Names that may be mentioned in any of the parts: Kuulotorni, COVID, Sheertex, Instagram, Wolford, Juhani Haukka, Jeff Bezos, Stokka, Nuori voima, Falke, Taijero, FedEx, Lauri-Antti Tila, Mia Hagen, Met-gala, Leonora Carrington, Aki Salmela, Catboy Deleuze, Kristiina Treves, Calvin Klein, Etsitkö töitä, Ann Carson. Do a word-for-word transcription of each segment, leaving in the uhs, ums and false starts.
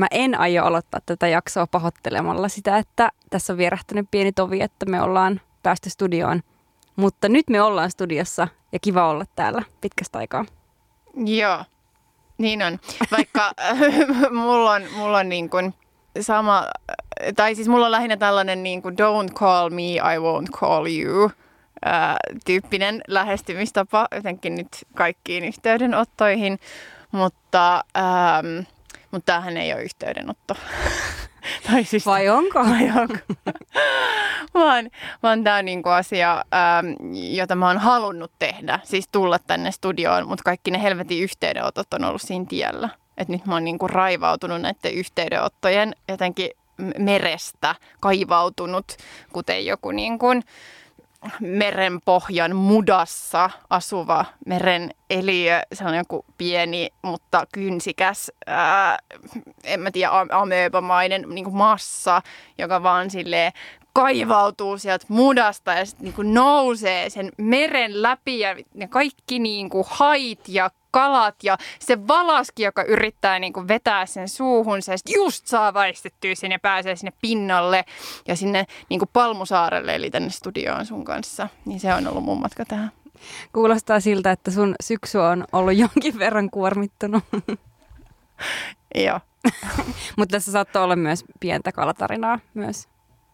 Mä en aio aloittaa tätä jaksoa pahoittelemalla sitä, että tässä on vierähtänyt pieni tovi, että me ollaan päästy studioon. Mutta nyt me ollaan studiossa ja kiva olla täällä pitkästä aikaa. Joo, niin on. Vaikka mulla on, mulla on niin kuin sama, tai siis mulla on lähinnä tällainen niin kuin don't call me, I won't call you ää, tyyppinen lähestymistapa jotenkin nyt kaikkiin yhteydenottoihin, mutta... Ää, Mutta tämähän ei ole yhteydenotto. tai siis, vai onko? Vai onko? vaan, vaan tämä on niinku asia, ähm, jota mä oon halunnut tehdä. Siis tulla tänne studioon, mutta kaikki ne helvetin yhteydenotot on ollut siinä tiellä. Et nyt mä oon niinku raivautunut näiden yhteydenottojen jotenkin merestä, kaivautunut, kuten joku niinku merenpohjan mudassa asuva meren eliö, se on joku pieni, mutta kynsikäs, ää, en mä tiedä, amööbamainen niin massa, joka vaan silleen kaivautuu sieltä mudasta ja sitten niin nousee sen meren läpi ja ne kaikki niin hait ja kalat ja se valaski, joka yrittää niin kuin vetää sen suuhunsa ja just saa väistettyä sen ja pääsee sinne pinnalle ja sinne niin kuin Palmusaarelle eli tänne studioon sun kanssa. Niin se on ollut mun matka tähän. Kuulostaa siltä, että sun syksy on ollut jonkin verran kuormittunut. Joo. Mutta tässä saattoi olla myös pientä kalatarinaa myös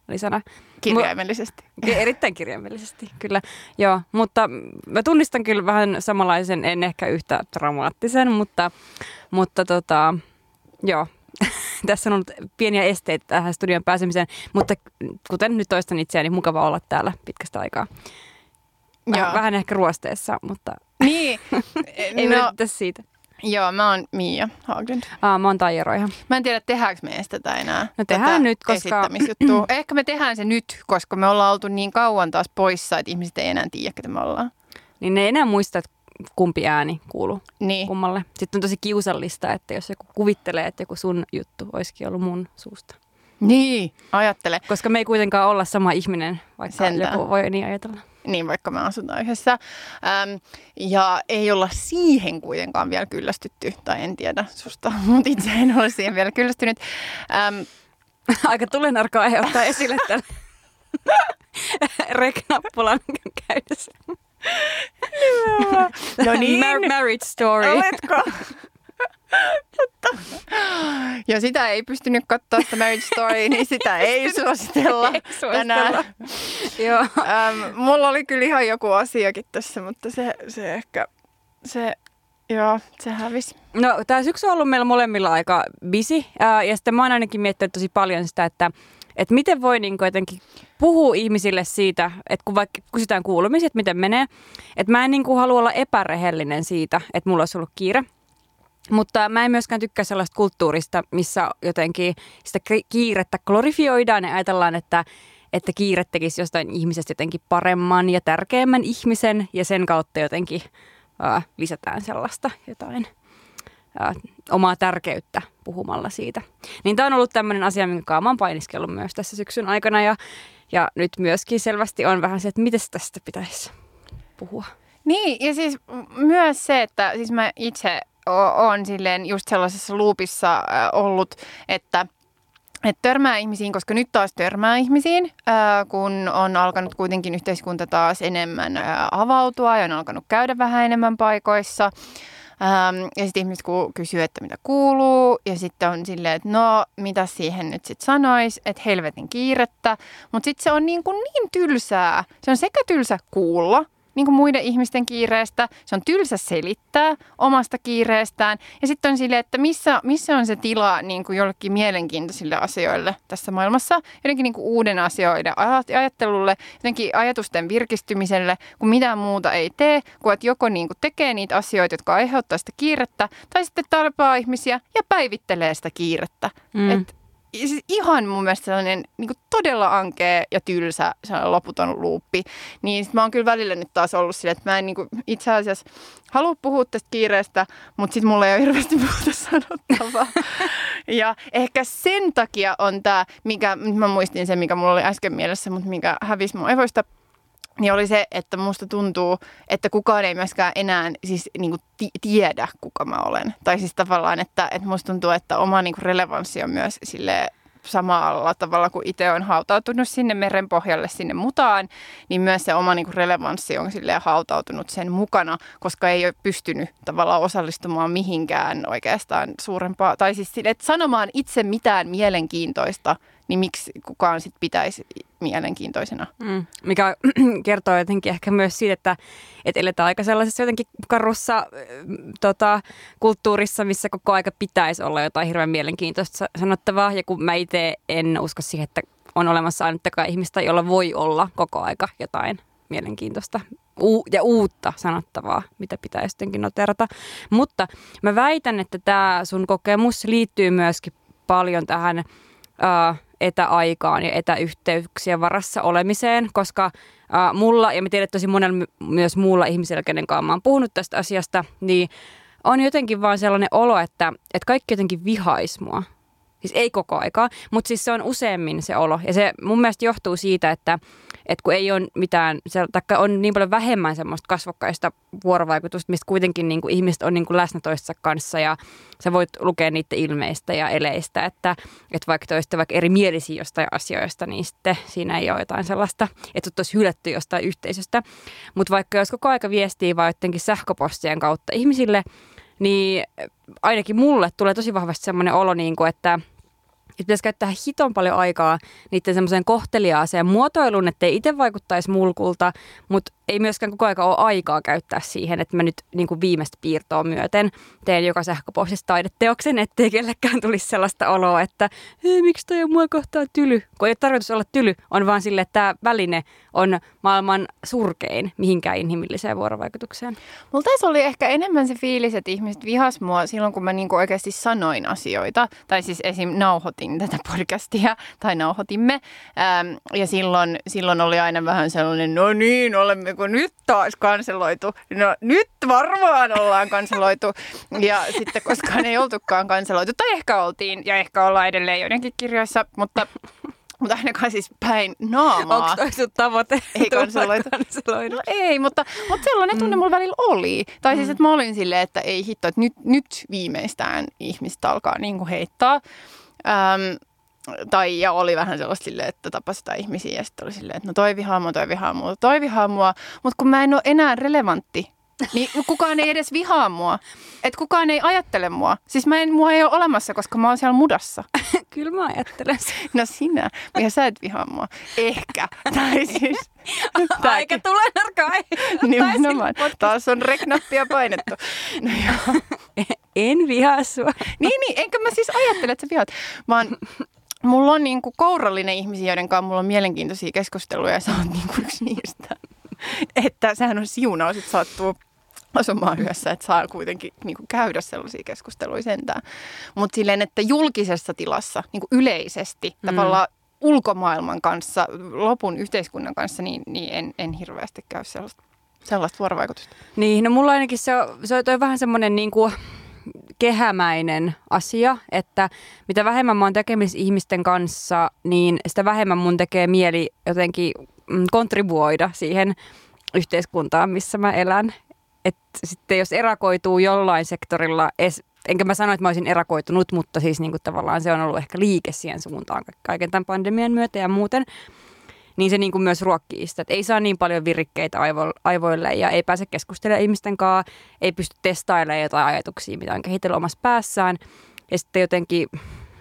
lisänä. Kirjaimellisesti. Erittäin kirjaimellisesti, kyllä. Joo, mutta mä tunnistan kyllä vähän samanlaisen, en ehkä yhtä dramaattisen, mutta, mutta tota, joo, tässä on ollut pieniä esteitä tähän studion pääsemiseen, mutta kuten nyt toistan itseäni, mukava olla täällä pitkästä aikaa. Joo. Vähän ehkä ruosteessa, mutta niin. ei no. yritetä siitä. Joo, mä oon Mia Hagen. Ah, mä oon Taijero ihan. Mä en tiedä, tehdäänkö me tätä enää. No tehdään nyt, koska... Ehkä me tehdään se nyt, koska me ollaan oltu niin kauan taas poissa, että ihmiset ei enää tiedä, ketä me ollaan. Niin ne ei enää muista, että kumpi ääni kuuluu niin kummalle. Sitten on tosi kiusallista, että jos joku kuvittelee, että joku sun juttu olisikin ollut mun suusta. Niin, ajattele. Koska me ei kuitenkaan olla sama ihminen, vaikka Sentään. joku voi niin ajatella. Niin, vaikka me asutaan yhdessä. Äm, ja ei olla siihen kuitenkaan vielä kyllästytty, tai en tiedä susta, mutta itse en ole siihen vielä kyllästynyt. Äm, Aika tulenarkaa aihe ottaa esille tämän rek-nappulan käydessä. Nimenomaan. No niin. Mar- marriage story. Oletko? Totta. Ja sitä ei pystynyt katsoa sitä Marriage Story, niin sitä ei suositella, ei suositella tänään. Joo. Ähm, mulla oli kyllä ihan joku asiakin tässä, mutta se, se ehkä, se, joo, se hävisi. No tää syksy on ollut meillä molemmilla aika busy äh, ja sitten mä oon ainakin miettinyt tosi paljon sitä, että et miten voi niinku jotenkin puhua ihmisille siitä, että kun vaikka kysytään kuulumisia, että miten menee, että mä en niinku halua olla epärehellinen siitä, että mulla olisi ollut kiire. Mutta mä en myöskään tykkää sellaista kulttuurista, missä jotenkin sitä kiirettä glorifioidaan ja ajatellaan, että, että kiire tekisi jostain ihmisestä jotenkin paremman ja tärkeämmän ihmisen ja sen kautta jotenkin äh, lisätään sellaista jotain äh, omaa tärkeyttä puhumalla siitä. Niin tää on ollut tämmöinen asia, minkä mä oon painiskellut myös tässä syksyn aikana ja, ja nyt myöskin selvästi on vähän se, että miten tästä pitäisi puhua. Niin ja siis myös se, että siis mä itse... on silleen just sellaisessa loopissa ollut, että, että törmää ihmisiin, koska nyt taas törmää ihmisiin, kun on alkanut kuitenkin yhteiskunta taas enemmän avautua ja on alkanut käydä vähän enemmän paikoissa. Ja sitten ihmiset kysyy, että mitä kuuluu ja sitten on silleen, että no mitä siihen nyt sitten sanoisi, että helvetin kiirettä. Mutta sitten se on niin, kuin niin tylsää, se on sekä tylsä kuulla, niin kuin muiden ihmisten kiireestä. Se on tylsä selittää omasta kiireestään. Ja sitten on silleen, että missä, missä on se tila niin kuin jollekin mielenkiintoisille asioille tässä maailmassa. Jotenkin niin kuin uuden asioiden ajattelulle, jotenkin ajatusten virkistymiselle, kun mitään muuta ei tee, kun että joko niin kuin tekee niitä asioita, jotka aiheuttaa sitä kiirettä, tai sitten tarpaa ihmisiä ja päivittelee sitä kiirettä. Mm. Et, siis ihan mun mielestä sellainen niin kuin todella ankea ja tylsä loputon luuppi. Niin sit mä oon kyllä välillä nyt taas ollut silleen, että mä en niin kuin, itse asiassa halua puhua tästä kiireestä, mutta sit mulla ei ole hirveästi muuta sanottavaa. ja ehkä sen takia on tää, mikä, mä muistin sen, mikä mulla oli äsken mielessä, mutta mikä hävisi mun evoista, niin oli se, että musta tuntuu, että kukaan ei myöskään enää siis niinku t- tiedä, kuka mä olen. Tai siis tavallaan, että, että musta tuntuu, että oma niinku relevanssi on myös silleen, samalla tavalla kuin itse on hautautunut sinne meren pohjalle, sinne mutaan, niin myös se oma niinku relevanssi on silleen hautautunut sen mukana, koska ei ole pystynyt tavallaan osallistumaan mihinkään oikeastaan suurempaa. Tai siis sille, että sanomaan itse mitään mielenkiintoista, niin miksi kukaan sit pitäisi mielenkiintoisena. Mm. Mikä kertoo jotenkin ehkä myös siitä, että, että eletään aika sellaisessa jotenkin karussa tota, kulttuurissa, missä koko aika pitäisi olla jotain hirveän mielenkiintoista sanottavaa. Ja kun mä itse en usko siihen, että on olemassa ainuttakaan ihmistä, jolla voi olla koko aika jotain mielenkiintoista U- ja uutta sanottavaa, mitä pitäisi jotenkin noterata. Mutta mä väitän, että tämä sun kokemus liittyy myöskin paljon tähän Uh, etäaikaan ja etäyhteyksien varassa olemiseen, koska uh, mulla, ja mä tiedän tosi monella myös muulla ihmisellä, kenen kanssa mä oon puhunut tästä asiasta, niin on jotenkin vaan sellainen olo, että, että kaikki jotenkin vihais mua. Siis ei koko aikaa, mutta siis se on useammin se olo. Ja se mun mielestä johtuu siitä, että, että kun ei ole mitään, taikka on niin paljon vähemmän semmoista kasvokkaista vuorovaikutusta, mistä kuitenkin niin kuin ihmiset on niin kuin läsnä toistensa kanssa ja sä voit lukea niiden ilmeistä ja eleistä, että, että vaikka toista vaikka erimielisiä jostain asioista, niin sitten siinä ei ole jotain sellaista, että sut olisi hylätty jostain yhteisöstä. Mutta vaikka jos koko aika viestii vaan jotenkin sähköpostien kautta ihmisille, niin ainakin mulle tulee tosi vahvasti semmoinen olo, niin kuin, että että pitäisi käyttää hiton paljon aikaa niiden semmoiseen kohteliaaseen muotoiluun, ettei itse vaikuttaisi mulkulta, mutta ei myöskään koko aika ole aikaa käyttää siihen, että mä nyt niin kuin viimeistä piirtoa myöten teen joka sähköpostissa taideteoksen, ettei kellekään tulisi sellaista oloa, että hei, miksi toi on mua kohtaan tyly? Kun ei ole tarkoitus olla tyly, on vaan sille, että tämä väline on maailman surkein mihinkään inhimilliseen vuorovaikutukseen. Mulla tässä oli ehkä enemmän se fiilis, että ihmiset vihas mua silloin, kun mä niin kuin oikeasti sanoin asioita, tai siis esim. Nauhoitin tätä podcastia, tai nauhoitimme, ja silloin, silloin oli aina vähän sellainen, no niin, olemme kun nyt taas kanseloitu. No nyt varmaan ollaan kanseloitu. Ja sitten koskaan ei oltukaan kanseloitu. Tai ehkä oltiin ja ehkä ollaan edelleen joidenkin kirjoissa, mutta, mutta ainakaan siis päin naamaa. Onko toi sun tavoite? Ei kanseloitu. kanseloitu. No ei, mutta, mutta sellainen tunne mm. mulla välillä oli. Tai mm. siis, että mä olin silleen, että ei hitto, että nyt, nyt viimeistään ihmiset alkaa niin kuin heittaa. Öm, Tai ja oli vähän sellaista silleen, että tapasi sitä ihmisiä ja sitten oli silleen, että no toi vihaa mua, toi vihaa mua, toi vihaa mua. Mutta kun mä en ole enää relevantti, niin kukaan ei edes vihaa mua. Että kukaan ei ajattele mua. Siis mä en, mua ei ole olemassa, koska mä oon siellä mudassa. Kyllä mä ajattelen. No sinä. Ja sä et vihaa mua. Ehkä. Tai siis. Aika tulee narkai. Nimenomaan. Taas on rek-nappia painettu. No joo. En vihaa sua. Niin, niin. Enkä mä siis ajattele, että sä vihaat. Vaan mulla on niinku kourallinen ihmisiä, joiden kanssa mulla on mielenkiintoisia keskusteluja ja sä oot niinku yksi niistä. Että sehän on siunaus, että saattuu asumaan yhdessä, että saa kuitenkin niinku käydä sellaisia keskusteluja sentään. Mutta silleen, että julkisessa tilassa, niinku yleisesti, mm. tavallaan ulkomaailman kanssa, lopun yhteiskunnan kanssa, niin, niin en, en hirveästi käy sellaista, sellaista vuorovaikutusta. Niin, no mulla ainakin se on, se on toi vähän semmoinen niinku kehämäinen asia, että mitä vähemmän mä oon tekemisissä ihmisten kanssa, niin sitä vähemmän mun tekee mieli jotenkin kontribuoida siihen yhteiskuntaan, missä mä elän. Et sitten jos erakoituu jollain sektorilla, enkä mä sano, että mä olisin erakoitunut, mutta siis niinku tavallaan se on ollut ehkä liike siihen suuntaan kaiken tämän pandemian myötä ja muuten, niin se niinku myös ruokkii sitä. Et ei saa niin paljon virikkeitä aivoille ja ei pääse keskustelemaan ihmisten kanssa, ei pysty testailemaan jotain ajatuksia, mitä on kehitellyt omassa päässään. Ja sitten jotenkin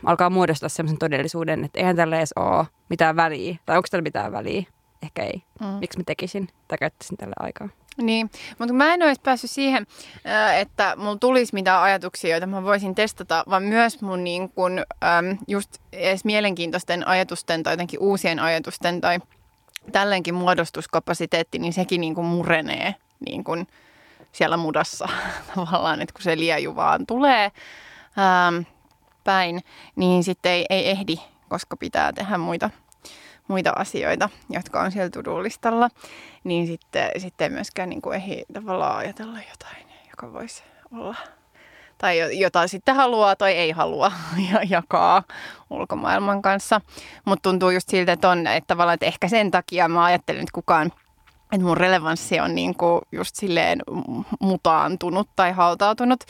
alkaa muodostaa semmoisen todellisuuden, että eihän tällä edes ole mitään väliä. Tai onko tällä mitään väliä? Ehkä ei. Mm. Miksi mä tekisin tai käyttäisin tällä aikaa? Niin, mutta mä en olisi päässyt siihen, että mulla tulisi mitään ajatuksia, joita mä voisin testata, vaan myös mun niin kun, just edes mielenkiintoisten ajatusten tai jotenkin uusien ajatusten tai tälleenkin muodostuskapasiteetti, niin sekin niin kun murenee niin kun siellä mudassa tavallaan, että kun se liaju vaan tulee päin, niin sitten ei, ei ehdi, koska pitää tehdä muita. muita asioita, jotka on siellä to-do-listalla, niin sitten, sitten myöskään niin kuin ei tavallaan ajatella jotain, joka voisi olla, tai jota sitten haluaa tai ei halua ja jakaa ulkomaailman kanssa. Mutta tuntuu just siltä, että, on, että, tavallaan, että ehkä sen takia mä ajattelen, että kukaan että mun relevanssi on niinku just silleen mutaantunut tai hautautunut.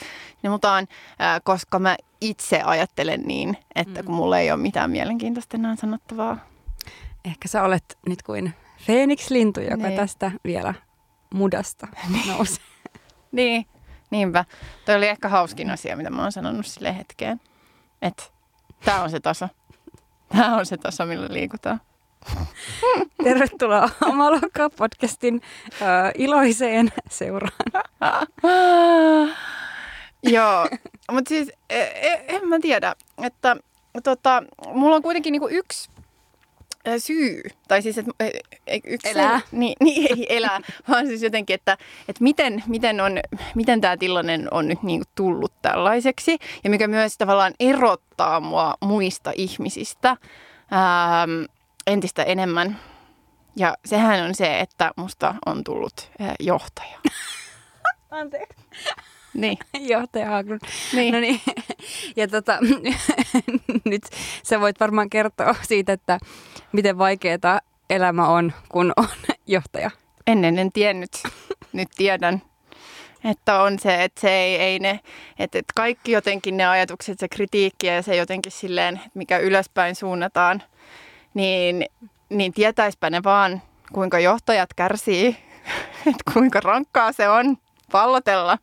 Ne mutaan, ää, koska mä itse ajattelen niin, että kun mulla ei ole mitään mielenkiintoista enää sanottavaa. Ehkä sä olet nyt kuin feenikslintu, joka niin. tästä vielä mudasta nousee. Niin, niinpä. Toi oli ehkä hauskin asia, mitä mä oon sanonut sille hetkeen. Että tää on se taso. Tää on se taso, millä liikutaan. Tervetuloa Omalokka-podcastin äh, iloiseen seuraan. Joo, mutta siis e- en mä tiedä, että tota, mulla on kuitenkin niinku yksi syy, tai siis että yksi elää. Syy, niin, niin ei elää, vaan siis jotenkin, että, että miten, miten, on, miten tämä tilanne on nyt niinku tullut tällaiseksi, ja mikä myös tavallaan erottaa mua muista ihmisistä. Ähm, Entistä enemmän. Ja sehän on se, että musta on tullut johtaja. Anteeksi. Niin. Johtaja Haglund. Niin. No niin. Ja tota, nyt sä voit varmaan kertoa siitä, että miten vaikeaa elämä on, kun on johtaja. Ennen en tiennyt. Nyt tiedän. Että on se, että se ei, ei ne, että kaikki jotenkin ne ajatukset, se kritiikki ja se jotenkin silleen, mikä ylöspäin suunnataan. Niin, niin tietäispä ne vaan, kuinka johtajat kärsii, että kuinka rankkaa se on pallotella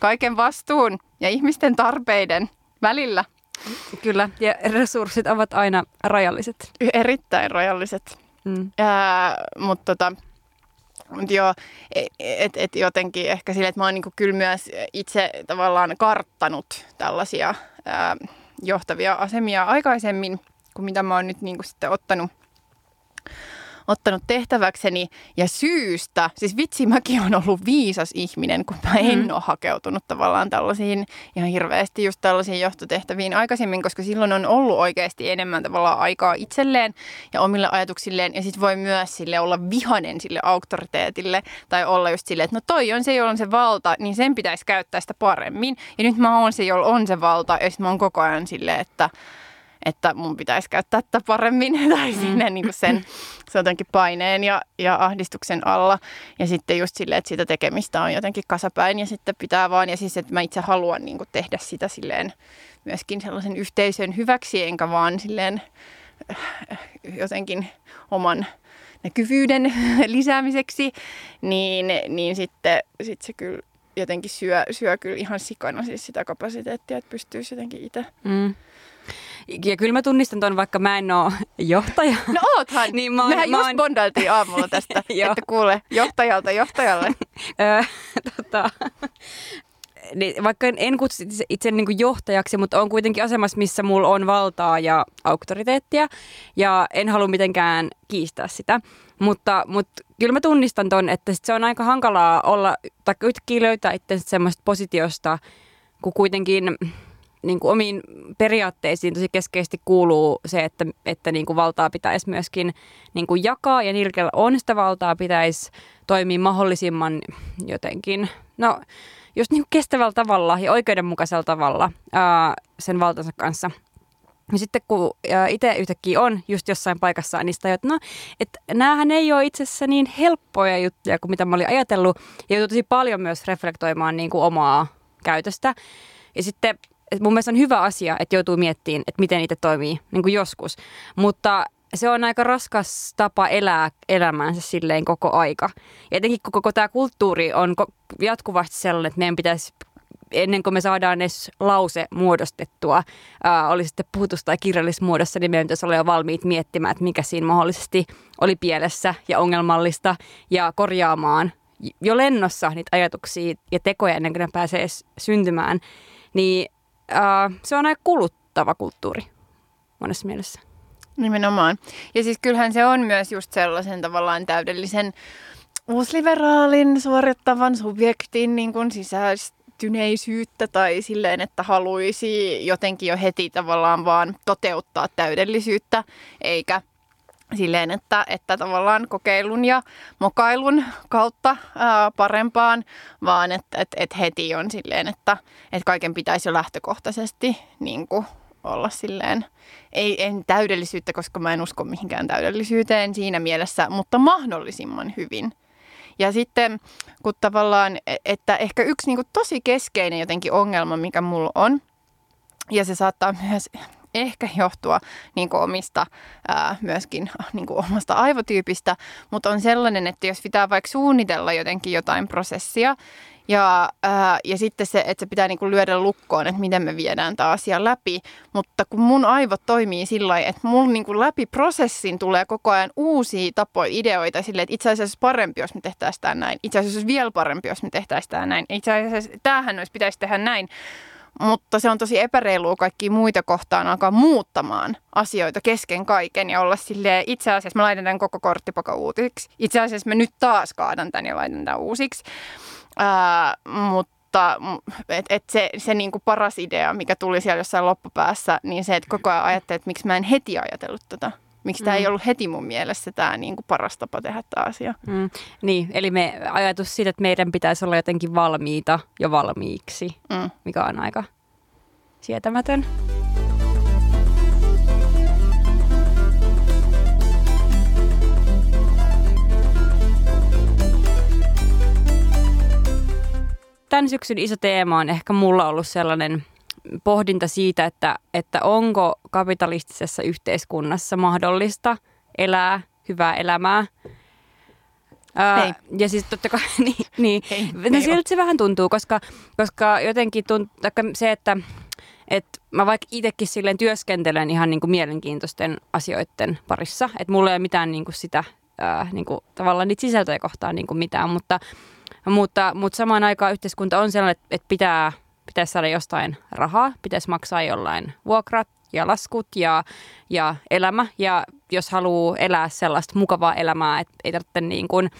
kaiken vastuun ja ihmisten tarpeiden välillä. Kyllä, ja resurssit ovat aina rajalliset. Erittäin rajalliset. Mm. Ää, mutta tota, mut joo, et, et jotenkin ehkä sille, että mä oon niinku kyllä myös itse tavallaan karttanut tällaisia ää, johtavia asemia aikaisemmin. Mitä mä oon nyt niin kuin sitten ottanut, ottanut tehtäväkseni ja syystä. Siis vitsi, mäkin oon ollut viisas ihminen, kun mä en mm. ole hakeutunut tavallaan tällaisiin ihan hirveästi just tällaisiin johtotehtäviin aikaisemmin, koska silloin on ollut oikeasti enemmän tavallaan aikaa itselleen ja omille ajatuksilleen. Ja sit voi myös sille olla vihainen sille auktoriteetille tai olla just silleen, että no toi on se, jolla on se valta, niin sen pitäisi käyttää sitä paremmin. Ja nyt mä oon se, jolla on se valta ja sit mä oon koko ajan silleen, että että mun pitäisi käyttää tätä paremmin tai siinä niin kuin sen se jotenkin paineen ja, ja ahdistuksen alla. Ja sitten just silleen, että sitä tekemistä on jotenkin kasapäin ja sitten pitää vaan. Ja siis, että mä itse haluan niin kuin tehdä sitä silleen myöskin sellaisen yhteisön hyväksi, enkä vaan silleen jotenkin oman näkyvyyden lisäämiseksi. Niin, niin sitten sit se kyllä jotenkin syö, syö kyllä ihan sikana siis sitä kapasiteettia, että pystyisi jotenkin itse... Mm. Ja kyllä mä tunnistan ton, vaikka mä en oo johtaja. No oothan. Niin mä oon, mehän mä oon... just bondailtiin aamulla tästä, että kuule johtajalta johtajalle. tota, niin, vaikka en, en kutsu itse niin kuin johtajaksi, mutta on kuitenkin asemassa, missä mulla on valtaa ja auktoriteettia. Ja en halua mitenkään kiistää sitä. Mutta, mutta kyllä mä tunnistan ton, että sit se on aika hankalaa olla, tai yhtäkkiä löytää itse semmoista positiosta, kun kuitenkin... Niin kuin omiin periaatteisiin tosi keskeisesti kuuluu se, että, että niin kuin valtaa pitäisi myöskin niin kuin jakaa ja niillä, joilla on sitä valtaa, pitäisi toimia mahdollisimman jotenkin, no just niin kuin kestävällä tavalla ja oikeudenmukaisella tavalla ää, sen valtansa kanssa. Ja sitten kun itse yhtäkkiä on just jossain paikassa, niin sitä ei ole, että no, että näähän ei ole itse asiassa niin helppoja juttuja kuin mitä mä olin ajatellut. Ja joutuu tosi paljon myös reflektoimaan niin kuin omaa käytöstä. Ja sitten... Et mun mielestä on hyvä asia, että joutuu miettimään, että miten itse toimii niin kuin joskus. Mutta se on aika raskas tapa elää elämäänsä silleen koko aika. Ja etenkin kun koko tämä kulttuuri on jatkuvasti sellainen, että meidän pitäisi, ennen kuin me saadaan edes lause muodostettua, ää, oli sitten puhutus- tai kirjallismuodossa, niin meidän pitäisi olla jo valmiit miettimään, että mikä siinä mahdollisesti oli pielessä ja ongelmallista ja korjaamaan jo lennossa niitä ajatuksia ja tekoja ennen kuin ne pääsee edes syntymään, niin... Se on aika kuluttava kulttuuri monessa mielessä. Nimenomaan. Ja siis kyllähän se on myös just sellaisen tavallaan täydellisen uusliberaalin suorittavan subjektin niin kuin sisäistyneisyyttä tai silleen, että haluaisi jotenkin jo heti tavallaan vaan toteuttaa täydellisyyttä, eikä silleen, että, että tavallaan kokeilun ja mokailun kautta ää, parempaan, vaan että et, et heti on silleen, että et kaiken pitäisi jo lähtökohtaisesti niin kuin olla silleen, ei en täydellisyyttä, koska mä en usko mihinkään täydellisyyteen siinä mielessä, mutta mahdollisimman hyvin. Ja sitten kun tavallaan, että ehkä yksi niin kuin tosi keskeinen jotenkin ongelma, mikä mulla on, ja se saattaa myös ehkä johtua niin kuin omista, ää, myöskin niin kuin omasta aivotyypistä, mutta on sellainen, että jos pitää vaikka suunnitella jotenkin jotain prosessia, ja, ää, ja sitten se, että se pitää niinku lyödä lukkoon, että miten me viedään tämä asia läpi. Mutta kun mun aivot toimii sillä lailla, että mun niinku läpi prosessin tulee koko ajan uusia tapoja, ideoita silleen, että itse asiassa parempi, jos me tehtäisiin tämä näin. Itse asiassa olisi vielä parempi, jos me tehtäisiin tämä näin. Itse asiassa tämähän olisi, pitäisi tehdä näin. Mutta se on tosi epäreilua kaikkia muita kohtaan alkaa muuttamaan asioita kesken kaiken ja olla silleen, itse asiassa mä laitan tämän koko korttipaka uusiksi. Itse asiassa mä nyt taas kaadan tämän ja laitan tämän uusiksi. Ää, mutta et, et se, se niinku paras idea, mikä tuli siellä jossain loppupäässä, niin se, että koko ajan ajattelin, että miksi mä en heti ajatellut tota. Miksi tämä mm. ei ollut heti mun mielessä tämä niinku paras tapa tehdä tämä asia. Mm. Niin, eli me ajatus siitä, että meidän pitäisi olla jotenkin valmiita jo valmiiksi, mm. mikä on aika sietämätön. Tämän syksyn iso teema on ehkä mulla ollut sellainen pohdinta siitä, että, että onko kapitalistisessa yhteiskunnassa mahdollista elää hyvää elämää. Ää, ja siis totta kai, niin, niin. No, siltä se vähän tuntuu, koska, koska jotenkin tuntuu, se, että, että mä vaikka itsekin silleen työskentelen ihan niin kuin mielenkiintoisten asioiden parissa, että mulla ei ole mitään niin kuin sitä, ää, niin kuin, tavallaan niitä sisältöjä kohtaan niin kuin mitään, mutta Mutta, mutta samaan aikaan yhteiskunta on sellainen, että pitää, pitäisi saada jostain rahaa, pitäisi maksaa jollain vuokrat ja laskut ja, ja elämä. Ja jos haluaa elää sellaista mukavaa elämää, että ei tarvitse niin kuin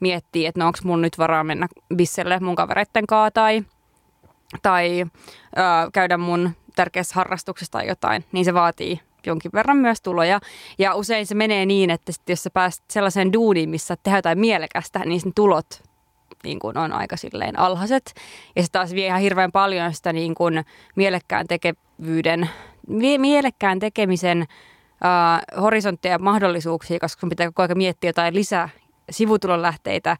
miettiä, että no onko mun nyt varaa mennä bisselle mun kavereitten kaa tai, tai ö, käydä mun tärkeässä harrastuksessa tai jotain, niin se vaatii jonkin verran myös tuloja. Ja usein se menee niin, että sit jos sä pääset sellaiseen duuniin, missä tehdään jotain mielekästä, niin sen tulot niin kuin on aika silleen alhaiset. Ja se taas vie ihan hirveän paljon sitä niin kuin mielekkään tekevyyden, mielekkään tekemisen äh, horisonttia ja mahdollisuuksia, koska sun pitää koko ajan miettiä jotain lisää sivutulonlähteitä,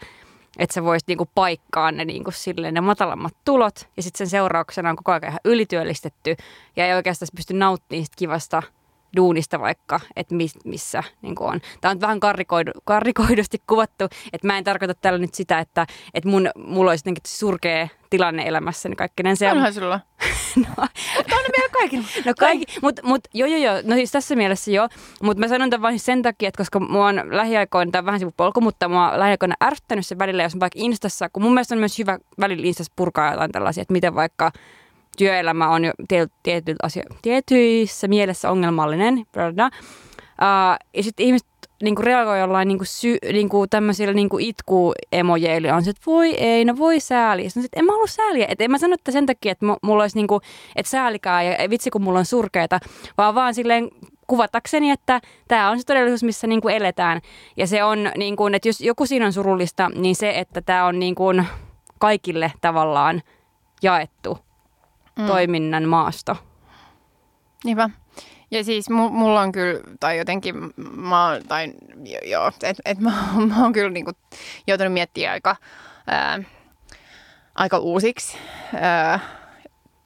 että sä voisit niin kuin paikkaa ne, niin kuin silleen, ne matalammat tulot. Ja sitten sen seurauksena on koko ajan ihan ylityöllistetty ja ei oikeastaan pysty nauttimaan kivasta duunista vaikka, että missä niin kuin on. Tämä on vähän karrikoidu, karrikoidusti kuvattu, että mä en tarkoita tällä nyt sitä, että, että mun, mulla olisi jotenkin surkea tilanne elämässäni niin kaikkinen se on. Onhan sulla. No, mutta on meillä kaikilla. No kaikki, mutta mut, joo joo joo, no siis tässä mielessä joo, mutta mä sanon tämän vain sen takia, että koska mua on lähiaikoina, tämä on vähän sivupolku, mutta mua on lähiaikoina ärsyttänyt se välillä, jos on vaikka Instassa, kun mun mielestä on myös hyvä välillä Instassa purkaa jotain tällaisia, että miten vaikka työelämä on jo tietyt asioita, tietyissä mielessä ongelmallinen. Uh, ja sitten ihmiset niinku reagoivat jollain niinku sy, niinku tämmöisillä niinku itku-emojeilla. On se, että voi ei, no voi sääliä. Sitten en mä halua sääliä. Et en mä sano, että sen takia, että mulla olisi niinku, että säälikää ja vitsi kun mulla on surkeita, vaan vaan silleen kuvatakseni, että tämä on se todellisuus, missä niinku eletään. Ja se on, niinku, että jos joku siinä on surullista, niin se, että tämä on niinku kaikille tavallaan jaettu. Mm. Toiminnan maasto. Niinpä. Ja siis mulla on kyllä, tai jotenkin, mä, tai joo, että et mä, mä oon kyllä niinku joutunut miettimään aika, ää, aika uusiksi ää,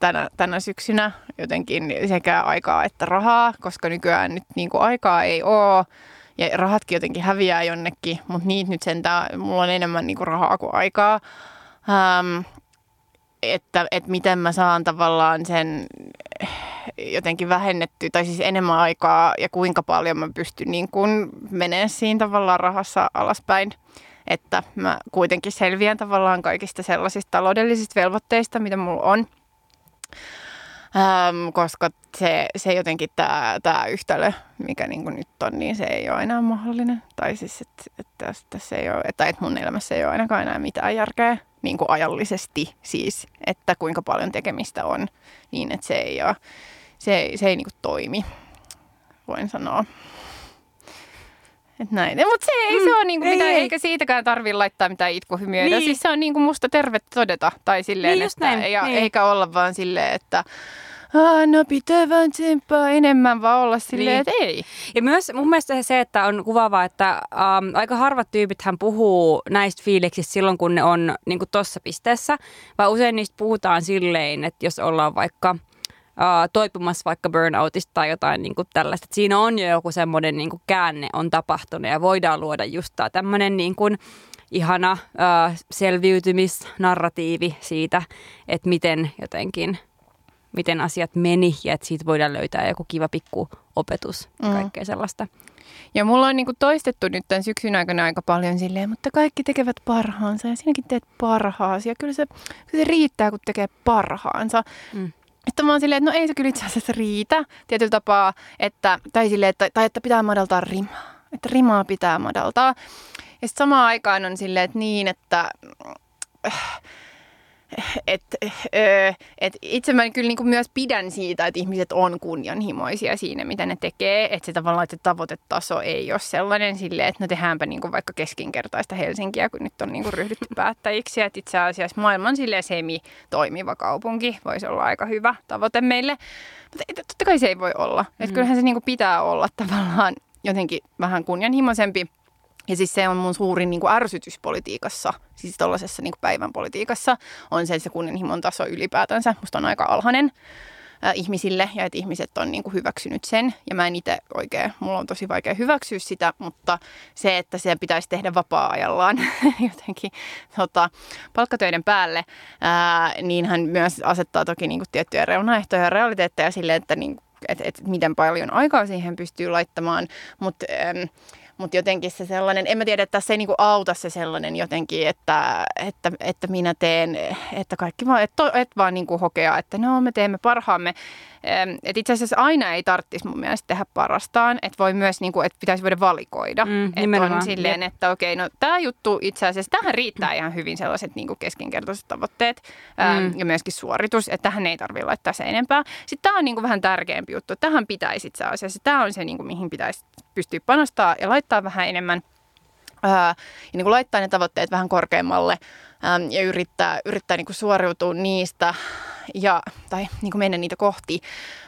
tänä, tänä syksynä jotenkin sekä aikaa että rahaa, koska nykyään nyt niinku aikaa ei oo. Ja rahatkin jotenkin häviää jonnekin, mutta niitä nyt sentään, mulla on enemmän niinku rahaa kuin aikaa. Ähm, Että, että miten mä saan tavallaan sen jotenkin vähennettyä, tai siis enemmän aikaa ja kuinka paljon mä pystyn niin kuin menemään siinä tavallaan rahassa alaspäin. Että mä kuitenkin selviän tavallaan kaikista sellaisista taloudellisista velvoitteista, mitä mulla on. Ähm, koska se, se jotenkin tämä, tämä yhtälö, mikä niin kuin nyt on, niin se ei ole enää mahdollinen. Tai siis, että, että tässä ei ole, että mun elämässä ei ole ainakaan enää mitään järkeä. Niin kuin ajallisesti siis, että kuinka paljon tekemistä on, niin että se ei, ole, se ei, se ei niin kuin toimi, voin sanoa. Että näin, mutta se ei mm, se ole, niin kuin ei, mitään, ei. Eikä siitäkään tarvitse laittaa mitään itkuhymiöitä, niin. Siis se on niin kuin musta terve todeta, tai silleen, niin että, näin, ja niin. Eikä olla vaan silleen, että no pitää vaan tsemppaa enemmän vaan olla silleen, niin. Että ei. Ja myös mun mielestä se, että on kuvaavaa, että ähm, aika harvat tyypithän puhuu näistä fiiliksistä silloin, kun ne on niin kuin tossa pisteessä, vaan usein niistä puhutaan silleen, että jos ollaan vaikka toipumassa vaikka burnoutista tai jotain niin kuin tällaista. Et siinä on jo joku semmoinen niin kuin käänne on tapahtunut ja voidaan luoda just tämmöinen niin kuin ihana uh, selviytymisnarratiivi siitä, että miten jotenkin, miten asiat meni ja että siitä voidaan löytää joku kiva pikku opetus ja kaikkea mm. sellaista. Ja mulla on niinku toistettu nyt tämän syksyn aikana aika paljon silleen, mutta kaikki tekevät parhaansa ja sinäkin teet parhaasi ja kyllä se, se riittää, kun tekee parhaansa. Mm. Sitten mä oon silleen, että no ei se kyllä itse asiassa riitä tietyllä tapaa, että, tai, silleen, että, tai että pitää madaltaa rimaa, että rimaa pitää madaltaa. Ja sitten samaan aikaan on silleen, että niin, että et, et itse mä kyllä niinku myös pidän siitä, että ihmiset on kunnianhimoisia siinä, mitä ne tekee. Että se tavallaan, että tavoitetaso ei ole sellainen silleen, että no tehdäänpä niinku vaikka keskinkertaista Helsinkiä, kun nyt on niinku ryhdytty päättäjiksi. Että itse asiassa maailman silleen semi-toimiva kaupunki voisi olla aika hyvä tavoite meille. Mutta totta kai se ei voi olla. Että kyllähän se niinku pitää olla tavallaan jotenkin vähän kunnianhimoisempi. Ja siis se on mun suurin niin kuin ärsytys politiikassa, siis tuollaisessa niin kuin päivän politiikassa, on se, että se kunnianhimon taso ylipäätänsä musta on aika alhainen äh, ihmisille ja että ihmiset on niin kuin hyväksynyt sen. Ja mä en itse oikein, mulla on tosi vaikea hyväksyä sitä, mutta se, että se pitäisi tehdä vapaa-ajallaan jotenkin tota, palkkatöiden päälle, ää, niin hän myös asettaa toki niin kuin tiettyjä reunaehtoja ja realiteetteja sille, että niin, et, et, miten paljon aikaa siihen pystyy laittamaan, mutta... Ähm, Mutta jotenkin se sellainen, en mä tiedä, että tässä ei niinku auta se sellainen jotenkin, että, että, että minä teen, että kaikki vaan, et, to, et vaan niinku hokea, että no me teemme parhaamme. Et itse asiassa aina ei tarvitsisi mun mielestä tehdä parastaan, että voi myös, niinku, että pitäisi voida valikoida. Mm, että on silleen, että okei, no tämä juttu itse asiassa, tähän riittää ihan hyvin sellaiset niinku keskinkertaiset tavoitteet mm. ja myöskin suoritus, että tähän ei tarvitse laittaa se enempää. Sitten tämä on niinku vähän tärkeämpi juttu, että tähän pitäisi itse asiassa, tämä on se, niinku, mihin pitäisi pystyä panostaa ja laittaa vähän enemmän ää, ja niin kuin laittaa ne tavoitteet vähän korkeammalle ää, ja yrittää, yrittää niin kuin suoriutua niistä ja, tai niin kuin mennä niitä kohti.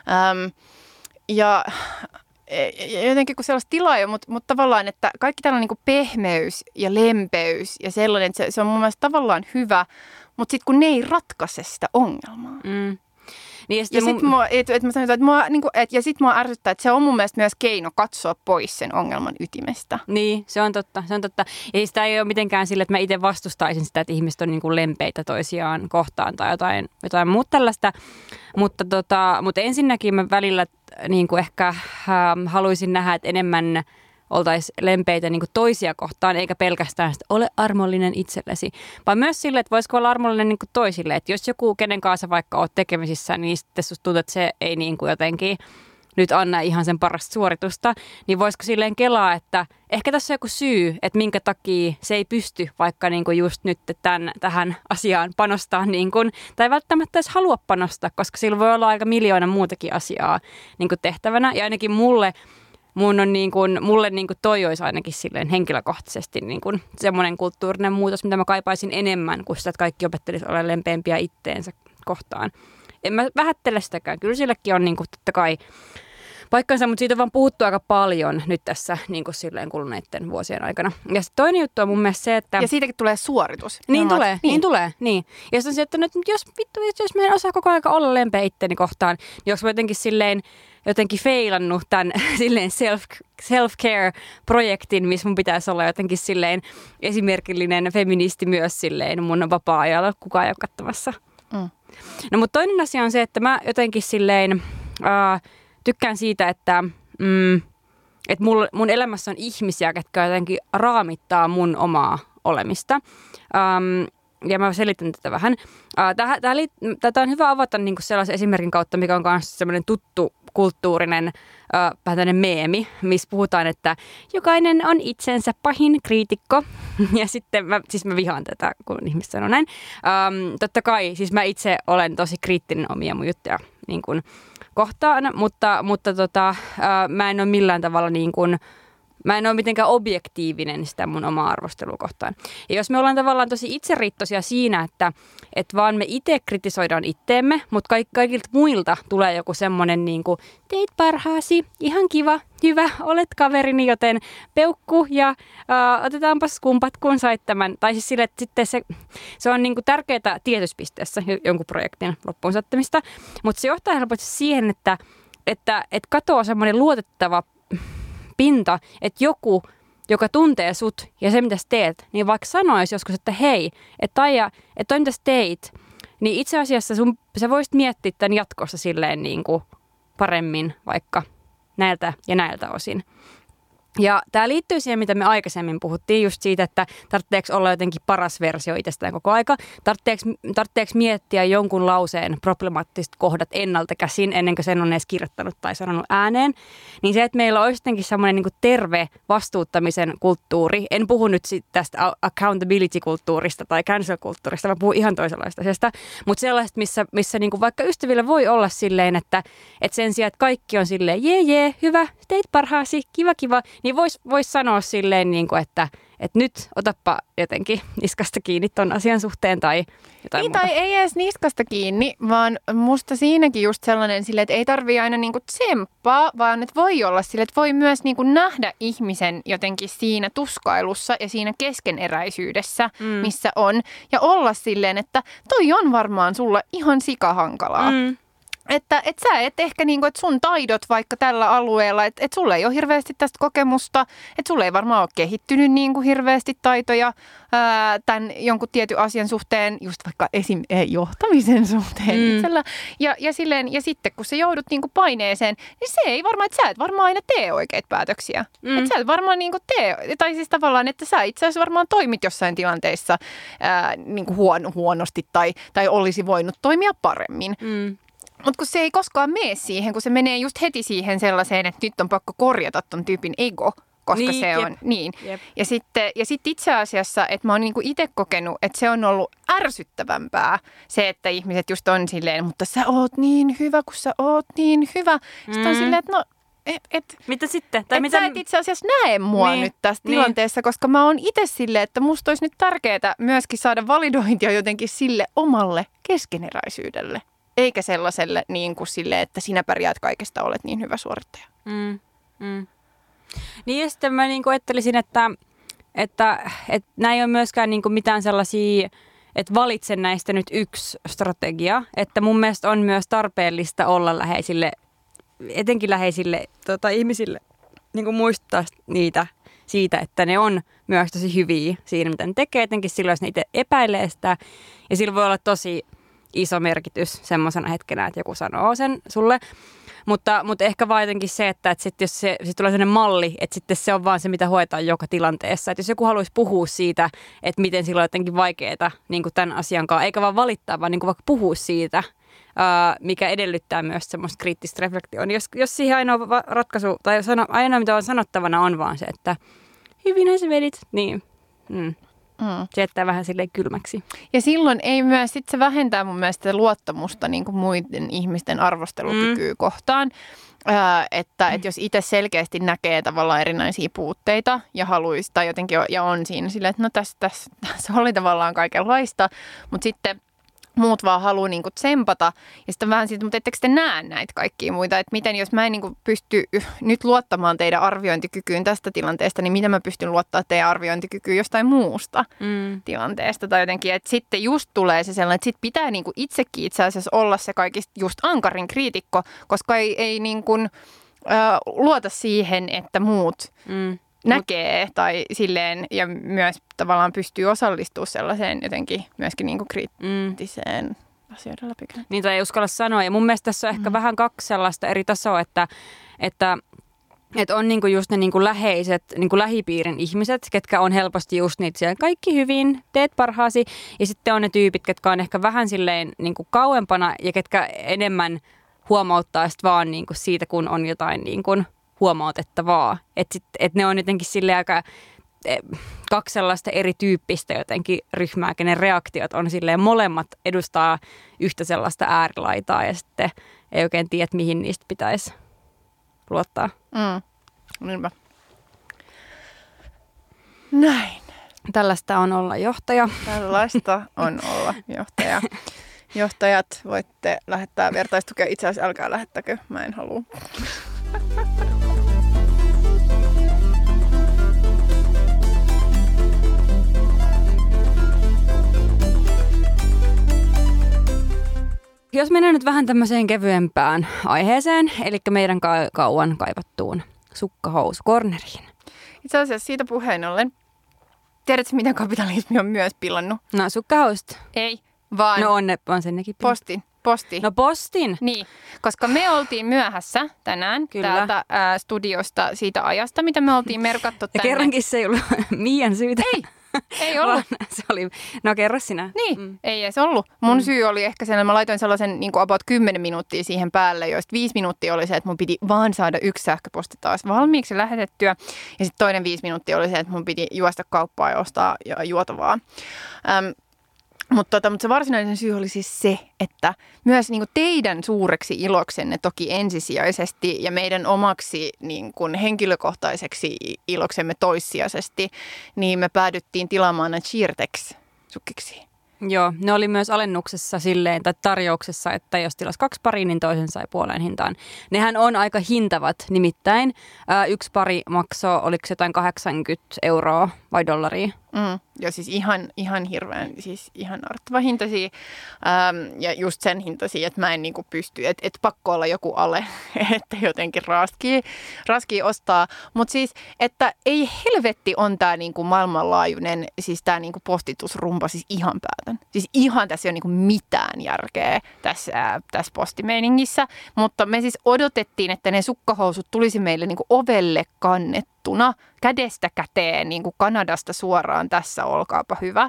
Ää, ja, ja jotenkin kun sellaista tilaa jo, mutta, mutta tavallaan, että kaikki tällainen niin kuin pehmeys ja lempeys ja sellainen, että se, se on mun mielestä tavallaan hyvä, mutta sitten kun ne ei ratkaise sitä ongelmaa. Mm. Niin ja sitten sit mun... mua, et, et mä sanoin, että mua, niinku, et, ja sit mua ärsyttää, että se on mun mielestä myös keino katsoa pois sen ongelman ytimestä. Niin, se on totta. Se on totta. Ja sitä ei ole mitenkään sillä, että mä itse vastustaisin sitä, että ihmiset on niinku lempeitä toisiaan kohtaan tai jotain, jotain muuta tällaista. Mutta, tota, mutta ensinnäkin mä välillä niinku ehkä äh, haluaisin nähdä, että enemmän oltaisiin lempeitä niinku toisia kohtaan, eikä pelkästään sitä, ole armollinen itsellesi. Vaan myös sille, että voisiko olla armollinen niinku toisille. Että jos joku, kenen kanssa vaikka olet tekemisissä, niin sitten susta tuntuu, että se ei niinku jotenkin nyt anna ihan sen parasta suoritusta. Niin voisiko silleen kelaa, että ehkä tässä on joku syy, että minkä takia se ei pysty vaikka niinku just nyt tämän, tähän asiaan panostaa. Niinku, tai välttämättä edes halua panostaa, koska sillä voi olla aika miljoona muutakin asiaa niinku tehtävänä. Ja ainakin mulle... Mun on niin kuin, mulle niin kuin toi olisi ainakin silleen henkilökohtaisesti niin kuin semmoinen kulttuurinen muutos, mitä mä kaipaisin enemmän kuin sitä, että kaikki opettelisi olla lempeämpiä itteensä kohtaan. En mä vähättele sitäkään. Kyllä silläkin on niin kuin totta kai paikkansa, mutta siitä on vaan puhuttu aika paljon nyt tässä niin kuin silleen kuluneiden vuosien aikana. Ja sitten toinen juttu on mun mielestä se, että... Ja siitäkin tulee suoritus. Niin no, tulee, niin. niin tulee, niin. Ja sitten on se, että nyt jos vittu, jos mä en osaa koko ajan olla lempeä itteeni kohtaan, niin onko mä jotenkin silleen... jotenkin feilannut tämän silleen self, self-care-projektin, missä mun pitäisi olla jotenkin silleen esimerkillinen feministi myös silleen mun vapaa-ajalla, kukaan ei ole katsomassa. Mm. No mutta toinen asia on se, että mä jotenkin silleen äh, tykkään siitä, että mm, et mul, mun elämässä on ihmisiä, ketkä jotenkin raamittaa mun omaa olemista. Ähm, Ja mä selitän tätä vähän. Tähän, tähän, tätä on hyvä avata niin kuin sellaisen esimerkin kautta, mikä on myös sellainen tuttu kulttuurinen äh, vähän tämmöinen meemi, missä puhutaan, että jokainen on itsensä pahin kriitikko. Ja sitten mä, siis mä vihaan tätä, kun ihmiset sanoo näin. Ähm, totta kai, siis mä itse olen tosi kriittinen omia mun juttuja niin kuin kohtaan, mutta, mutta tota, äh, mä en ole millään tavalla niin kuin... Mä en ole mitenkään objektiivinen sitä mun omaa arvostelua kohtaan. Ja jos me ollaan tavallaan tosi itseriittoisia siinä, että, että vaan me itse kritisoidaan itteemme, mutta kaik- kaikilta muilta tulee joku semmoinen niin kuin, teit parhaasi, ihan kiva, hyvä, olet kaverini, joten peukku ja äh, otetaanpas kumpat kun sait tämän. Tai siis sille, että sitten se, se on niin kuin tärkeää tietyspisteessä jonkun projektin loppuun saattamista, mutta se johtaa helposti siihen, että, että, että katoaa semmoinen luotettava pinta, että joku, joka tuntee sut ja se, mitä sä teet, niin vaikka sanoisi joskus, että hei, että Taija, että toi, mitä sä teit, niin itse asiassa sun, sä voisit miettiä tämän jatkossa silleen niin kuin paremmin vaikka näiltä ja näiltä osin. Ja tämä liittyy siihen, mitä me aikaisemmin puhuttiin, just siitä, että tarvitseeko olla jotenkin paras versio itsestään koko aika, tarvitseeko miettiä jonkun lauseen problemaattiset kohdat ennalta käsin, ennen kuin sen on edes kirjoittanut tai sanonut ääneen, niin se, että meillä olisi jotenkin semmoinen niin kuin terve vastuuttamisen kulttuuri, en puhu nyt tästä accountability-kulttuurista tai cancel-kulttuurista, mä puhun ihan toisenlaista asiasta, mutta sellaista, missä, missä niin kuin vaikka ystävillä voi olla silleen, että, että sen sijaan, että kaikki on silleen, jee, jee, hyvä, teit parhaasi, kiva, kiva, niin voisi vois sanoa silleen, niin kuin, että, että nyt otappa jotenkin niskasta kiinni ton asian suhteen tai jotain niin, muuta. Tai ei edes niskasta kiinni, vaan musta siinäkin just sellainen silleen, että ei tarvii aina niinku tsemppaa, vaan että voi olla silleen, että voi myös niinku nähdä ihmisen jotenkin siinä tuskailussa ja siinä keskeneräisyydessä, mm. missä on. Ja olla silleen, että toi on varmaan sulla ihan sikahankalaa. Mm. Että et sä et ehkä niinku, että sun taidot vaikka tällä alueella, että et sulla ei ole hirveästi tästä kokemusta, että sulla ei varmaan ole kehittynyt niinku hirveästi taitoja ää, tämän jonkun tietyn asian suhteen, just vaikka esim. Johtamisen suhteen mm. itsellä. Ja, ja, silleen, ja sitten kun sä joudut niinku paineeseen, niin se ei varmaan, että sä et varmaan aina tee oikeita päätöksiä. Mm. Että sä et varmaan niinku tee, tai siis tavallaan, että sä itse asiassa varmaan toimit jossain tilanteissa ää, niinku huono, huonosti tai, tai olisi voinut toimia paremmin. Mm. Mutta kun se ei koskaan mene siihen, kun se menee just heti siihen sellaiseen, että nyt on pakko korjata ton tyypin ego, koska niin, se on jep, niin. Jep. Ja sitten ja sit itse asiassa, että mä oon niinku itse kokenut, että se on ollut ärsyttävämpää se, että ihmiset just on silleen, mutta sä oot niin hyvä, kun sä oot niin hyvä. Mm. Sitten on silleen, että no... Et, et, mitä sitten? Tai et mitä... Sä et itse asiassa näe mua niin, nyt tässä niin. tilanteessa, koska mä oon itse silleen, että musta olisi nyt tärkeää myöskin saada validointia jotenkin sille omalle keskeneräisyydelle. Eikä sellaiselle niin kuin sille, että sinä pärjäät kaikesta, olet niin hyvä suorittaja. Mm, mm. Niin ja sitten mä niin kuin ajattelisin, että, että, että nämä ei ole myöskään niin kuin mitään sellaisia, että valitse näistä nyt yksi strategia. Että mun mielestä on myös tarpeellista olla läheisille, etenkin läheisille tota, ihmisille, niin kuin muistuttaa niitä siitä, että ne on myös tosi hyviä siinä, mitä ne tekee. Etenkin silloin, jos ne itse epäilee sitä. Ja sillä voi olla tosi... iso merkitys semmoisena hetkenä, että joku sanoo sen sulle. Mutta, mutta ehkä vaan jotenkin se, että, että sit jos se sit tulee sellainen malli, että sitten se on vaan se, mitä hoetaan joka tilanteessa. Että jos joku haluaisi puhua siitä, että miten sillä on jotenkin vaikeaa niin kuin tämän asian kanssa, eikä vaan valittaa, vaan niin kuin vaikka puhua siitä, ää, mikä edellyttää myös semmoista kriittistä reflektiota. Jos, jos siihen ainoa ratkaisu, tai ainoa mitä on sanottavana on vaan se, että hyvinhän sä vedit, niin... Mm. Mm. Se jättää vähän silleen kylmäksi. Ja silloin ei myös, sit se vähentää mun mielestä luottamusta niin kuin muiden ihmisten arvostelukykyä mm. kohtaan. Öö, että mm. et jos itse selkeästi näkee tavallaan erinäisiä puutteita ja haluisi tai jotenkin on, ja on siinä silleen, että no tässä, tässä, tässä oli tavallaan kaikenlaista, mutta sitten muut vaan haluaa niinku tsempata ja sitten vähän siitä, mutta ettekö te näe näitä kaikkia muita, että miten jos mä en niinku pysty nyt luottamaan teidän arviointikykyyn tästä tilanteesta, niin miten mä pystyn luottamaan teidän arviointikykyyn jostain muusta mm. tilanteesta tai jotenkin, että sitten just tulee se sellainen, että sit pitää niinku itsekin itse asiassa olla se kaikista just ankarin kriitikko, koska ei, ei niinku, ö, luota siihen, että muut... Mm. näkee tai silleen ja myös tavallaan pystyy osallistumaan sellaiseen jotenkin myöskin niinku kriittiseen mm. asioiden läpikäyntiin. Niin tai ei uskalla sanoa ja mun mielestä tässä on ehkä mm. vähän kaksi sellaista eri tasoa, että, että, että on niinku just ne niinku läheiset, niinku lähipiirin ihmiset, ketkä on helposti just niitä siellä kaikki hyvin, teet parhaasi ja sitten on ne tyypit, ketkä on ehkä vähän silleen niinku kauempana ja ketkä enemmän huomauttaa sit vaan niinku siitä, kun on jotain niinku huomautettavaa. Että et ne on jotenkin silleen aika e, kaksi sellaista erityyppistä jotenkin ryhmää, kenen reaktiot on silleen molemmat edustaa yhtä sellaista äärilaitaa ja sitten ei oikein tiedä, mihin niistä pitäisi luottaa. Mm. Niinpä. Näin. Tällaista on olla johtaja. Tällaista on olla johtaja. Johtajat, voitte lähettää vertaistukea. Itse asiassa älkää lähettäkö, mä en halua. Jos mennään nyt vähän tämmöiseen kevyempään aiheeseen, eli meidän ka- kauan kaivattuun sukkahousukorneriin. Itse asiassa siitä puheen ollen. Tiedätkö, mitä kapitalismi on myös pillannut? No sukkahousut. Ei. Vaan no on, ne, on sen nekin pillannut. Postin. Posti. No postin. Niin, koska me oltiin myöhässä tänään Kyllä. täältä äh, studiosta siitä ajasta, mitä me oltiin merkattu tänne. Ja kerrankin se ei ollut Mian syytä. Ei. Ei ollut. Se oli, no kerro sinä. Niin, mm. ei edes ollut. Mun mm. syy oli ehkä sen, että mä laitoin sellaisen niin kuin about kymmenen minuuttia siihen päälle, joista viisi minuuttia oli se, että mun piti vaan saada yksi sähköposti taas valmiiksi lähetettyä. Ja sitten toinen viisi minuuttia oli se, että mun piti juosta kauppaan ja ostaa juotavaa. Äm, mutta, tota, mutta se varsinainen syy oli siis se, että myös niin kuin teidän suureksi iloksenne toki ensisijaisesti ja meidän omaksi niin kuin henkilökohtaiseksi iloksemme toissijaisesti, niin me päädyttiin tilaamaan Sheertex-sukkiksi. Joo, ne oli myös alennuksessa silleen tai tarjouksessa, että jos tilas kaksi pariin, niin toisen sai puoleen hintaan. Nehän on aika hintavat nimittäin. Ää, yksi pari maksoi, oliko jotain kahdeksankymmentä euroa vai dollaria? Mm. Ja siis ihan, ihan hirveän, siis ihan arttava hintaisia ähm, ja just sen hintaisia, että mä en niinku pysty, että et pakko olla joku ale, että jotenkin raskii, raskii ostaa. Mutta siis, että ei helvetti on tää niinku maailmanlaajuinen, siis tää niinku postitusrumpa siis ihan päätön. Siis ihan tässä ei ole niinku mitään järkeä tässä, ää, tässä postimeiningissä, mutta me siis odotettiin, että ne sukkahousut tulisi meille niinku ovelle kannettua. Kädestä käteen, niin kuin Kanadasta suoraan tässä, olkaapa hyvä.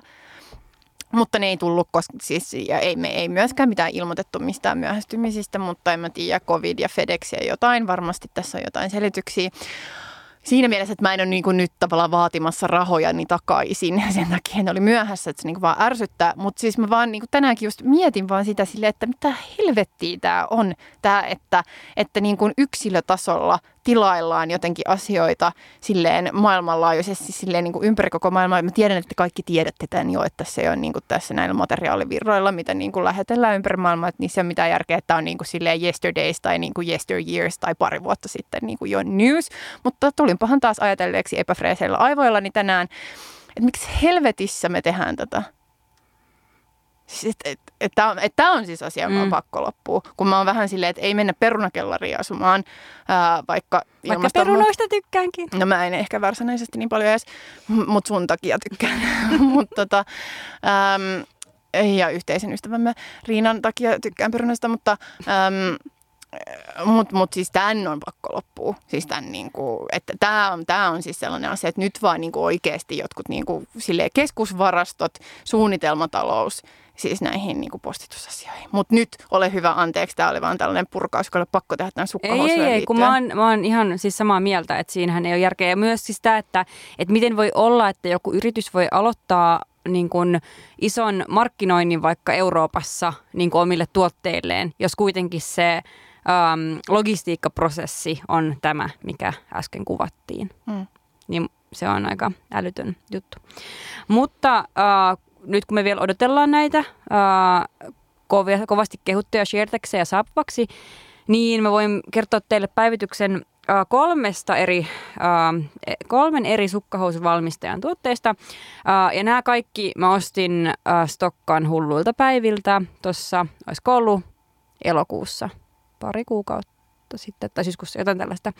Mutta ne ei tullut, koska siis, ja ei, me ei myöskään mitään ilmoitettu mistään myöhästymisistä, mutta en mä tiedä, COVID ja FedEx ja jotain, varmasti tässä on jotain selityksiä. Siinä mielessä, että mä en ole niin kuin nyt tavallaan vaatimassa rahojani takaisin sen takia, ne oli myöhässä, että se niin kuin vaan ärsyttää. Mutta siis mä vaan niin kuin tänäänkin just mietin vaan sitä silleen, että mitä helvettiä tämä on, tämä, että, että niin kuin yksilötasolla tilaillaan jotenkin asioita silleen maailmanlaajuisesti silleen niin kuin ympäri koko maailmaa. Mä tiedän, että kaikki tiedätte tämän jo, että se on niin kuin tässä näillä materiaalivirroilla, mitä niin kuin lähetellään ympäri maailmaa, että niissä ei ole mitään järkeä, että tämä on niin kuin silleen yesterdays tai niin kuin yesteryears tai pari vuotta sitten niin kuin jo news, mutta tulinpahan taas ajatelleeksi epäfreeseillä aivoillani tänään, että miksi helvetissä me tehdään tätä? Siis, että et, et, et, tämä on siis asia, joka mm. pakko loppua. Kun mä oon vähän silleen, että ei mennä perunakellariin asumaan, ää, vaikka... Vaikka perunoista mu- tykkäänkin. No mä en ehkä varsinaisesti niin paljon edes, mutta sun takia tykkään. mut, tota, äm, ja yhteisen ystävämme Riinan takia tykkään perunoista, mutta... Äm, Mutta mut siis tämän on pakko loppua. Siis niinku, tämä on, on siis sellainen asia, että nyt vaan niinku oikeasti jotkut niinku keskusvarastot, suunnitelmatalous, siis näihin niinku postitusasioihin. Mutta nyt ole hyvä, anteeksi, tämä oli vaan tällainen purkaus, kun oli pakko tehdä tämän sukkahousuun liittyen. Ei, ei, kun mä oon, mä oon ihan siis samaa mieltä, että siinähän ei ole järkeä. Ja myös siis tämä, että, että miten voi olla, että joku yritys voi aloittaa niin kuin ison markkinoinnin vaikka Euroopassa niin kuin omille tuotteilleen, jos kuitenkin se... Um, logistiikkaprosessi on tämä, mikä äsken kuvattiin. Mm. Niin se on aika älytön juttu. Mutta uh, nyt kun me vielä odotellaan näitä uh, kov- kovasti kehuttuja Sheertexejä saapuvaksi, niin mä voin kertoa teille päivityksen uh, kolmesta eri, uh, kolmen eri sukkahousuvalmistajan tuotteista. Uh, ja nämä kaikki mä ostin uh, Stokkan hulluilta päiviltä tuossa, olisiko ollut elokuussa. Pari kuukautta sitten, tai siis kun jotain tällaista.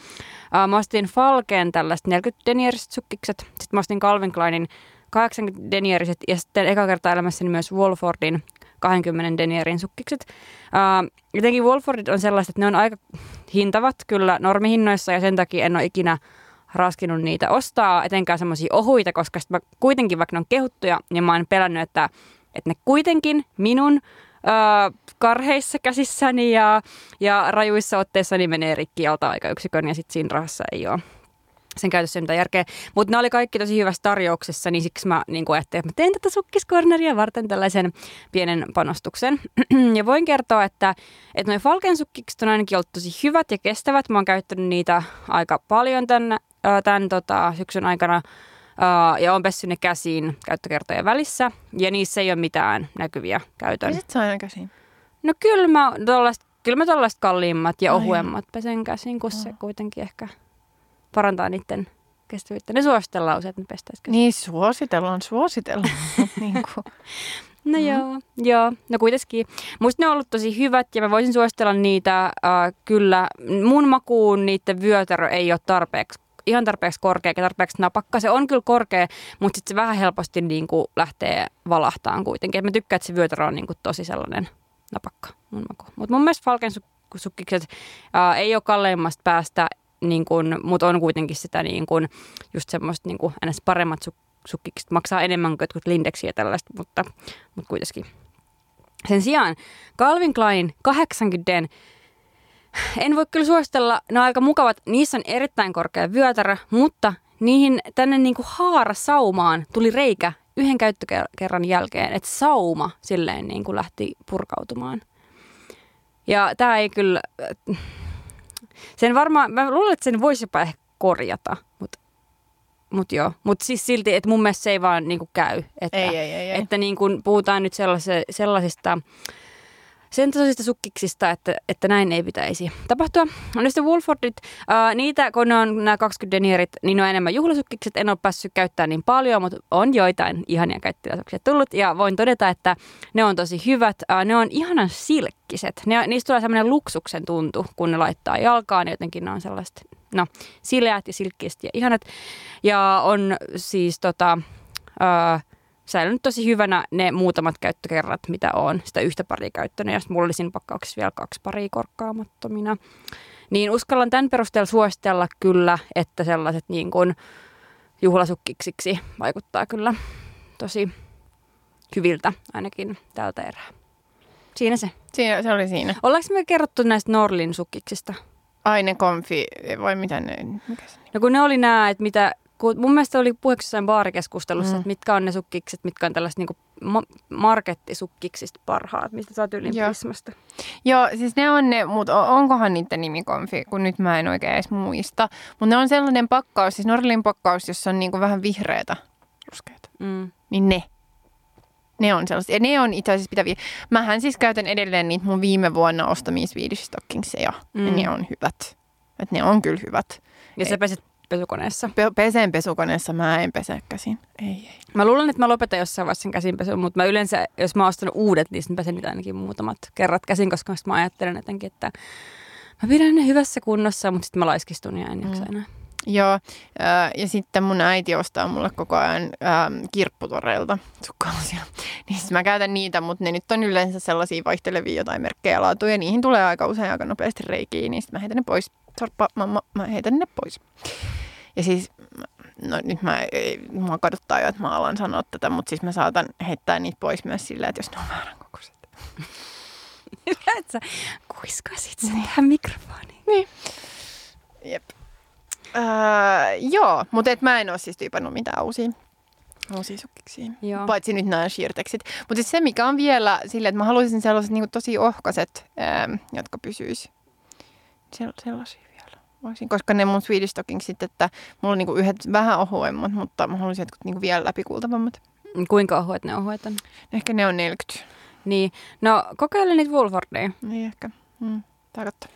Mä ostin Falkeen tällaiset neljäkymmentä denieriset sukkikset, sitten mä ostin Calvin Kleinin kahdeksankymmentä denieriset ja sitten eka kertaa elämässäni myös Wolfordin kaksikymmentä denierin sukkikset. Jotenkin Wolfordit on sellaiset, että ne on aika hintavat kyllä normihinnoissa ja sen takia en ole ikinä raskinut niitä ostaa, etenkään semmoisia ohuita, koska sitten mä kuitenkin, vaikka ne on kehuttuja, niin mä oon pelännyt, että, että ne kuitenkin minun Uh, karheissa käsissäni ja, ja rajuissa otteissani menee rikki alta aikayksikön ja sitten siinä rahassa ei ole sen käytössä mitään järkeä. Mutta ne oli kaikki tosi hyvässä tarjouksessa, niin siksi mä niin ajattelin, että mä teen tätä sukkiskorneria varten tällaisen pienen panostuksen. Ja voin kertoa, että, että noi Falken sukkikset on ainakin ollut tosi hyvät ja kestävät. Mä oon käyttänyt niitä aika paljon tämän, tämän tota, syksyn aikana. Uh, ja on pessy ne käsiin käyttökertojen välissä. Ja niissä ei ole mitään näkyviä käytön. Ja sit saa aina käsiin? No kyllä mä tollaiset, kyllä mä tollaiset kalliimmat ja ohuemmat pesen käsiin, kun se kuitenkin ehkä parantaa niiden kestävyyttä. Ne suositellaan usein, että ne pestäisiin käsiin. Niin, suositellaan, suositellaan. niin kuin. No mm. joo, joo, no kuitenkin. Musta ne on ollut tosi hyvät ja mä voisin suositella niitä äh, kyllä. Mun makuun niiden vyötärö ei ole tarpeeksi, ihan tarpeeksi korkea ja tarpeeksi napakka. Se on kyllä korkea, mutta sitten se vähän helposti niin kuin lähtee valahtaan kuitenkin. Et mä tykkään, että se vyötärö on niin kuin tosi sellainen napakka mun makuun. Mutta mun mielestä Falken su- sukkikset äh, ei ole kalleimmasta päästä, niin kuin, mutta on kuitenkin sitä niin kuin, just semmoista niin kuin ns. Paremmat sukkikset. Sukkikset maksaa enemmän kuin Lindeksiä ja tällaista, mutta, mutta kuitenkin. Sen sijaan Calvin Kleinin kahdeksankymmentä en voi kyllä suositella, ne on aika mukavat, niissä on erittäin korkea vyötärö, mutta niihin tänne niin kuin haarasaumaan tuli reikä yhden käyttökerran jälkeen, että sauma silleen niin kuin lähti purkautumaan. Ja tämä ei kyllä, sen varmaan, mä luulen, että sen voisi jopa ehkä korjata, mutta Mutta joo, mutta siis silti, että mun mielestä se ei vaan niinku käy. Että, ei, ei, ei, ei. Että niinku puhutaan nyt sellase, sellaisista, sen tasoisista sukkiksista, että, että näin ei pitäisi tapahtua. No sitten Wolfordit, äh, niitä kun ne on nämä kaksikymmentä denierit, niin ne on enemmän juhlasukkikset. En ole päässyt käyttämään niin paljon, mutta on joitain ihania käyttötilaisuuksia tullut. Ja voin todeta, että ne on tosi hyvät. Äh, ne on ihanan silkkiset. Ne, niistä tulee sellainen luksuksen tuntu, kun ne laittaa jalkaan. Jotenkin ne on sellaiset... No, sileät ja silkkiset ja ihanat. Ja on siis tota, äh, säilynyt tosi hyvänä ne muutamat käyttökerrat, mitä on sitä yhtä paria käyttänyt. Ja sitten mulla oli siinä pakkauksessa vielä kaksi paria korkkaamattomina. Niin uskallan tämän perusteella suositella kyllä, että sellaiset niin kuin juhlasukkiksiksi vaikuttaa kyllä tosi hyviltä ainakin tältä erää. Siinä se. Siinä, se oli siinä. Ollaanko me kerrottu näistä Norlin sukkiksista? Aine konfi, vai mitä ne? Mikä se? No kun ne oli nämä, että mitä, mun mielestä oli puheeksi jossain baarikeskustelussa, mm. että mitkä on ne sukkikset, mitkä on tällaiset niinku markettisukkikset parhaat, mistä saat yli Prismasta. Joo, siis ne on ne, mutta onkohan niiden nimi konfi, kun nyt mä en oikein edes muista. Mutta ne on sellainen pakkaus, siis Norlin pakkaus, jossa on niinku vähän vihreätä, ruskeata, mm. niin ne. Ne on sellaisia. Ja ne on itse asiassa pitäviä. Mähän siis käytän edelleen niitä mun viime vuonna ostamia Swedish Stockingsia. Mm. Ja ne on hyvät. Et ne on kyllä hyvät. Ja sä peset pesukoneessa? Pe- peseen pesukoneessa. Mä en pese käsin. Ei, ei. Mä luulen, että mä lopetan jossain vaiheessa sen käsinpesun, mutta mä yleensä, jos mä oon ostanut uudet, niin sitten pesen niitä ainakin muutamat kerrat käsin, koska mä ajattelen jotenkin, että mä pidän ne hyvässä kunnossa, mutta sitten mä laiskistun ja en jaksa enää. Mm. Joo, ja sitten mun äiti ostaa mulle koko ajan ähm, kirpputoreilta sukkaalaisia. Niin siis mä käytän niitä, mutta ne nyt on yleensä sellaisia vaihtelevia jotain merkkejä laatuja. Niihin tulee aika usein aika nopeasti reikiä, niin sitten mä heitän ne pois. Sorppa, mamma, mä heitän ne pois. Ja siis, no nyt mä, mua kaduttaa jo, että mä alan sanoa tätä, mutta siis mä saatan heittää niitä pois myös sillä, että jos ne on väärän kokoiset. Hyvä, että sä kuiskasit sen niin. Tähän mikrofoniin. Niin. Jep. Öö, joo, mutta et mä en ole siis tyypannut mitään uusia, uusia sukkiksi, paitsi nyt nämä Sheertexit. Mutta siis se, mikä on vielä silleen, että mä haluaisin sellaiset niin kuin tosi ohkaiset, öö, jotka pysyis. Sell- sellaisia vielä. Voisin, koska ne mun Swedish Stockingsit, että mulla on niin kuin yhdet vähän ohuemmat, mutta mä haluaisin jotkut niin kuin vielä läpikuultavammat. Kuinka ohuet ne ohuet on? Ehkä ne on neljäkymmentä. Niin, no kokeile niitä Wolfordia. Niin ehkä, mm, tarkoittaa.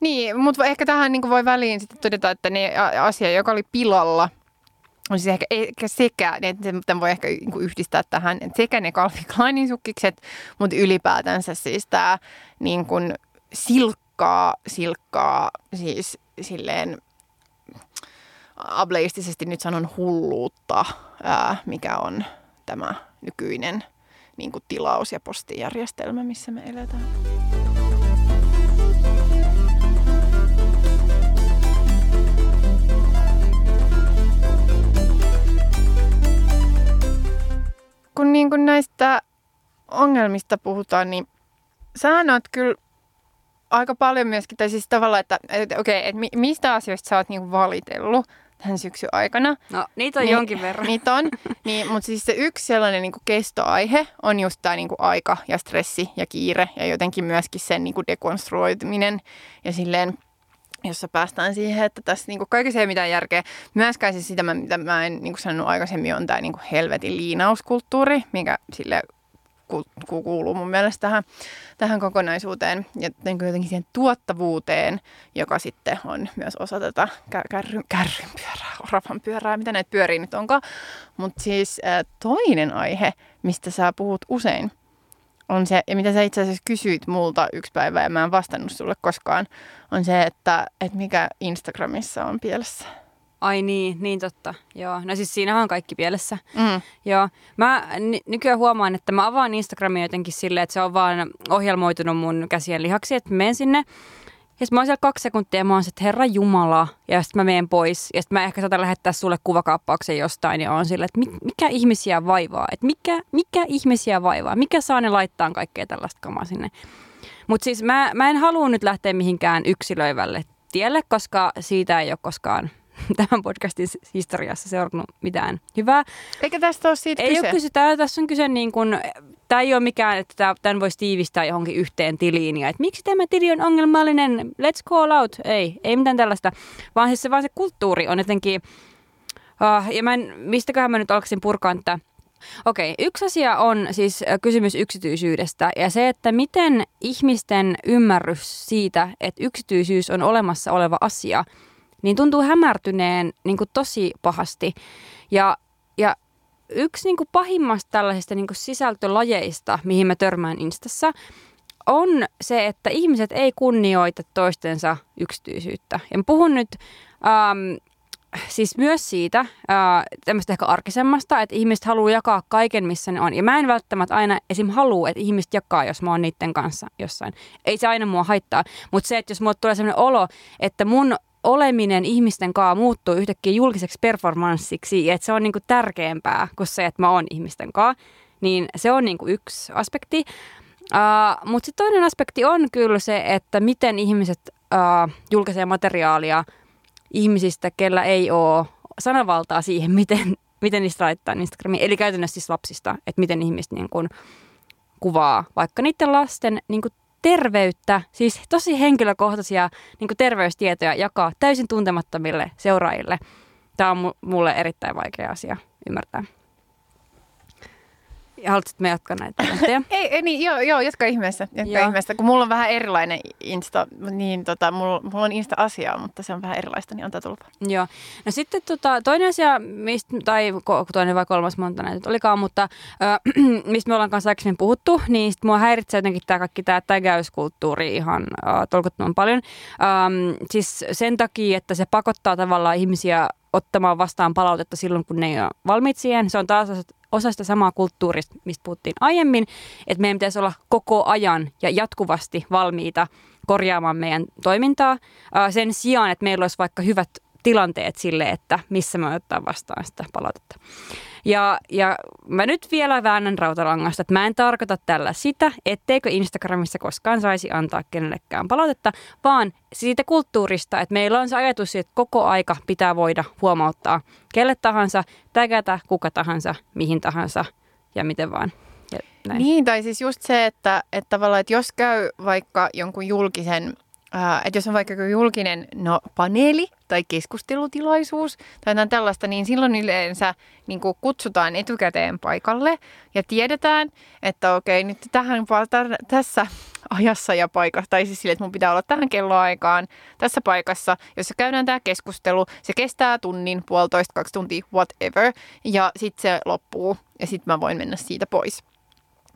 Niin, mutta ehkä tähän niin kuin voi väliin sitten todeta, että ne asia, joka oli pilalla, on siis ehkä, ehkä sekä, että voi ehkä niin kuin yhdistää tähän, että sekä ne Calvin Kleinin sukkikset, mutta ylipäätänsä siis tämä niin kuin silkkaa, silkkaa siis silleen ableistisesti nyt sanon hulluutta, ää, mikä on tämä nykyinen niin kuin tilaus- ja postijärjestelmä, missä me eletään. Kun niin kuin näistä ongelmista puhutaan, niin sähän oot kyllä aika paljon myöskin, tai siis tavallaan, että okei, okay, et mistä asioista sä oot niin kuin valitellut tämän syksyn aikana? No, niitä on niin, jonkin verran. Niitä on, niin, mutta siis se yksi sellainen niin kuin kestoaihe on just tämä niin kuin aika ja stressi ja kiire ja jotenkin myöskin sen niin kuin dekonstruoituminen ja silleen jossa päästään siihen, että tässä niinku kaikessa ei ole mitään järkeä. Myöskään siis sitä, mitä mä en niinku sanonut aikaisemmin, on tämä niinku helvetin liinauskulttuuri, mikä sille kuuluu mun mielestä tähän, tähän kokonaisuuteen ja jotenkin siihen tuottavuuteen, joka sitten on myös osa tätä kärryn, kärryn pyörää, oravan pyörää, mitä näitä pyörii nyt onkaan. Mutta siis toinen aihe, mistä sä puhut usein, on se, ja mitä sä itse asiassa kysyit multa yksi päivä ja mä en vastannut sulle koskaan, on se, että, että mikä Instagramissa on pielessä. Ai niin, niin totta. Joo. No siis siinähän on kaikki pielessä. Mm. Joo. Mä n- nykyään huomaan, että mä avaan Instagramia jotenkin silleen, että se on vaan ohjelmoitunut mun käsien lihaksi, että menen sinne. Ja sitten mä oon siellä kaksi sekuntia ja mä oon se, että herra jumala. Ja sitten mä menen pois. Ja sitten mä ehkä saatan lähettää sulle kuvakaappauksen jostain. Ja oon silleen, että mikä ihmisiä vaivaa. Että mikä, mikä ihmisiä vaivaa. Mikä saa ne laittaa kaikkea tällaista kamaa sinne. Mutta siis mä, mä en halua nyt lähteä mihinkään yksilöivälle tielle, koska siitä ei ole koskaan tämän podcastin historiassa seurannut mitään hyvää. Eikä tästä ole siitä ei kyse? Ei ole kyse. Tää, tässä on kyse niin kuin, tämä ei ole mikään, että tämän voisi tiivistää johonkin yhteen tiliin. Ja, että miksi tämä tili on ongelmallinen? Let's call out. Ei, ei mitään tällaista. Vaan siis se, vaan se kulttuuri on jotenkin, uh, ja mä en, mistäköhän mä nyt alkaisin purkaa tätä. Okei, yksi asia on siis kysymys yksityisyydestä ja se, että miten ihmisten ymmärrys siitä, että yksityisyys on olemassa oleva asia, niin tuntuu hämärtyneen niin kuin tosi pahasti. Ja, ja yksi niin kuin pahimmasta tällaisista niin kuin sisältölajeista, mihin mä törmään Instassa, on se, että ihmiset ei kunnioita toistensa yksityisyyttä. Ja mä puhun nyt ähm, siis myös siitä, äh, tämmöistä ehkä arkisemmasta, että ihmiset haluaa jakaa kaiken, missä ne on. Ja mä en välttämättä aina esim. Halua, että ihmiset jakaa, jos mä oon niiden kanssa jossain. Ei se aina mua haittaa, mutta se, että jos mulle tulee sellainen olo, että mun oleminen ihmisten kanssa muuttuu yhtäkkiä julkiseksi performanssiksi, että se on niinku tärkeämpää kuin se, että mä oon ihmisten kanssa, niin se on niinku yksi aspekti. Uh, Mutta sitten toinen aspekti on kyllä se, että miten ihmiset uh, julkaisee materiaalia ihmisistä, kellä ei ole sananvaltaa siihen, miten, miten niistä laittaa Instagramiin, eli käytännössä siis lapsista, että miten ihmiset niinku kuvaa vaikka niiden lasten niinku terveyttä, siis tosi henkilökohtaisia niin kuin terveystietoja jakaa täysin tuntemattomille seuraajille. Tämä on mulle erittäin vaikea asia ymmärtää. Ja haluaisit, me jatkaa näitä kommentteja? ei, ei niin, joo, joo, jatka ihmeessä, jatka joo. ihmeessä. Kun mulla on vähän erilainen Insta, niin tota, mulla, mulla on Insta-asiaa, mutta se on vähän erilaista, niin antaa tulpa. Joo. No sitten tota, toinen asia, mist, tai toinen vai kolmas monta näitä olikaan, mutta äh, mistä me ollaan kanssa aikaisemmin puhuttu, niin sitten mua häiritsee jotenkin tämä kaikki tämä tägäyskulttuuri ihan äh, tolkuttoman paljon. Ähm, siis sen takia, että se pakottaa tavallaan ihmisiä ottamaan vastaan palautetta silloin, kun ne ei ole valmiit siihen. Se on taas osa sitä samaa kulttuurista, mistä puhuttiin aiemmin, että meidän pitäisi olla koko ajan ja jatkuvasti valmiita korjaamaan meidän toimintaa sen sijaan, että meillä olisi vaikka hyvät tilanteet sille, että missä me ottaa vastaan sitä palautetta. Ja, ja mä nyt vielä väännän rautalangasta, että mä en tarkoita tällä sitä, etteikö Instagramissa koskaan saisi antaa kenellekään palautetta, vaan siitä kulttuurista, että meillä on se ajatus, että koko aika pitää voida huomauttaa kelle tahansa, tägätä kuka tahansa, mihin tahansa ja miten vaan. Ja näin. Niin, tai siis just se, että, että tavallaan, että jos käy vaikka jonkun julkisen, äh, että jos on vaikka julkinen no, paneeli, tai keskustelutilaisuus tai jotain tällaista, niin silloin yleensä niin kuin kutsutaan etukäteen paikalle ja tiedetään, että okei, nyt tähän, tässä ajassa ja paikassa, tai siis sille, että mun pitää olla tähän kelloaikaan, tässä paikassa, jossa käydään tämä keskustelu, se kestää tunnin, puolitoista, kaksi tuntia, whatever, ja sitten se loppuu, ja sitten mä voin mennä siitä pois.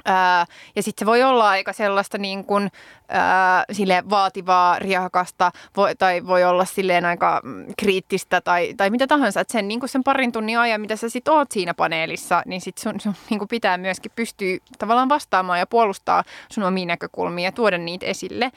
Ää, ja sitten se voi olla aika sellaista niin kun, ää, silleen vaativaa, riehakasta voi, tai voi olla silleen aika kriittistä tai, tai mitä tahansa. Et sen, niin kun sen parin tunnin ajan, mitä sä sit oot siinä paneelissa, niin sit sun, sun niin kun pitää myöskin pystyä tavallaan vastaamaan ja puolustaa sun omiin näkökulmiin ja tuoda niitä esille.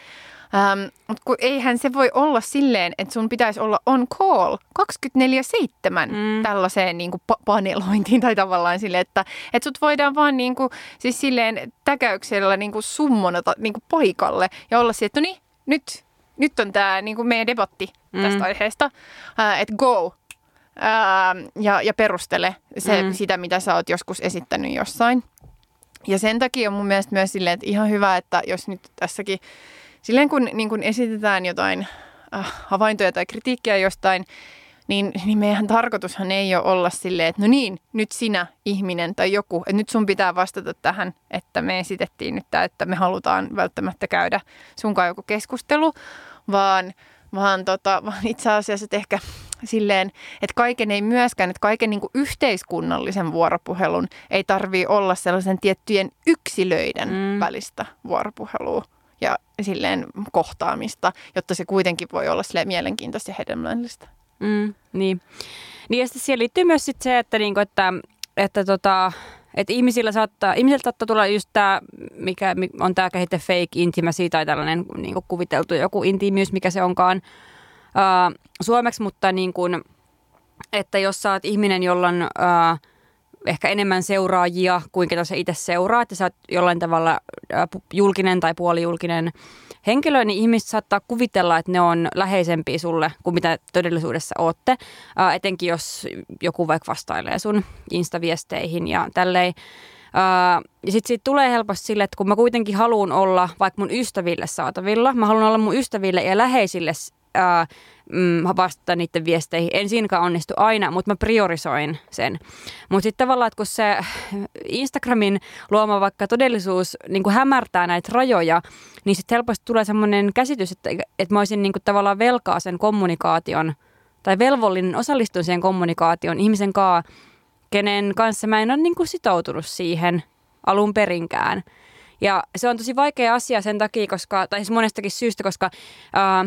Ähm, mutta kun eihän se voi olla silleen, että sun pitäisi olla on call kaksikymmentäneljä seitsemän mm. tällaiseen niin kuin pa- panelointiin tai tavallaan silleen, että et sut voidaan vaan niin kuin, siis silleen täkäyksellä niin kuin summonata niin kuin paikalle ja olla silleen, että no niin, nyt, nyt on tämä niin kuin meidän debatti tästä mm. aiheesta, äh, että go. Äh, ja, ja perustele se, mm. sitä, mitä sä oot joskus esittänyt jossain. Ja sen takia on mun mielestä myös silleen, että ihan hyvä, että jos nyt tässäkin silleen kun, niin kun esitetään jotain havaintoja tai kritiikkiä jostain, niin, niin meidän tarkoitushan ei ole olla silleen, että no niin, nyt sinä ihminen tai joku, että nyt sun pitää vastata tähän, että me esitettiin nyt tämä, että me halutaan välttämättä käydä sunkaan joku keskustelu, vaan, vaan, tota, vaan itse asiassa että ehkä silleen, että kaiken ei myöskään, että kaiken niin kuin yhteiskunnallisen vuoropuhelun ei tarvitse olla sellaisen tiettyjen yksilöiden mm. välistä vuoropuhelua ja silleen kohtaamista, jotta se kuitenkin voi olla silleen mielenkiintoista ja hedelmällistä. Mm, niin. niin ja sitten siihen liittyy myös sit se, että, niinku, että, että, tota, että ihmisillä saattaa, ihmisiltä saattaa tulla just tämä, mikä on tämä käsite fake intimacy tai tällainen niinku kuviteltu joku intiimiys, mikä se onkaan ää, suomeksi, mutta niinku, että jos sä oot ihminen, jolla on ää, ehkä enemmän seuraajia kuin ketä sä itse seuraat, että sä oot jollain tavalla ää, julkinen tai puolijulkinen henkilöä, niin ihmiset saattaa kuvitella, että ne on läheisempiä sulle kuin mitä todellisuudessa ootte, ää, etenkin jos joku vaikka vastailee sun instaviesteihin ja tälleen. Ää, ja sitten siitä tulee helposti sille, että kun mä kuitenkin haluan olla vaikka mun ystäville saatavilla, mä haluan olla mun ystäville ja läheisille ää, vastata niiden viesteihin. En siinäkään onnistu aina, mutta mä priorisoin sen. Mutta sitten tavallaan, että kun se Instagramin luoma vaikka todellisuus niin kun hämärtää näitä rajoja, niin sitten helposti tulee semmoinen käsitys, että, että mä olisin niin kun tavallaan velkaa sen kommunikaation tai velvollinen osallistua siihen kommunikaation ihmisen kanssa, kenen kanssa mä en ole niin kun sitoutunut siihen alun perinkään. Ja se on tosi vaikea asia sen takia, koska, tai siis monestakin syystä, koska... Ää,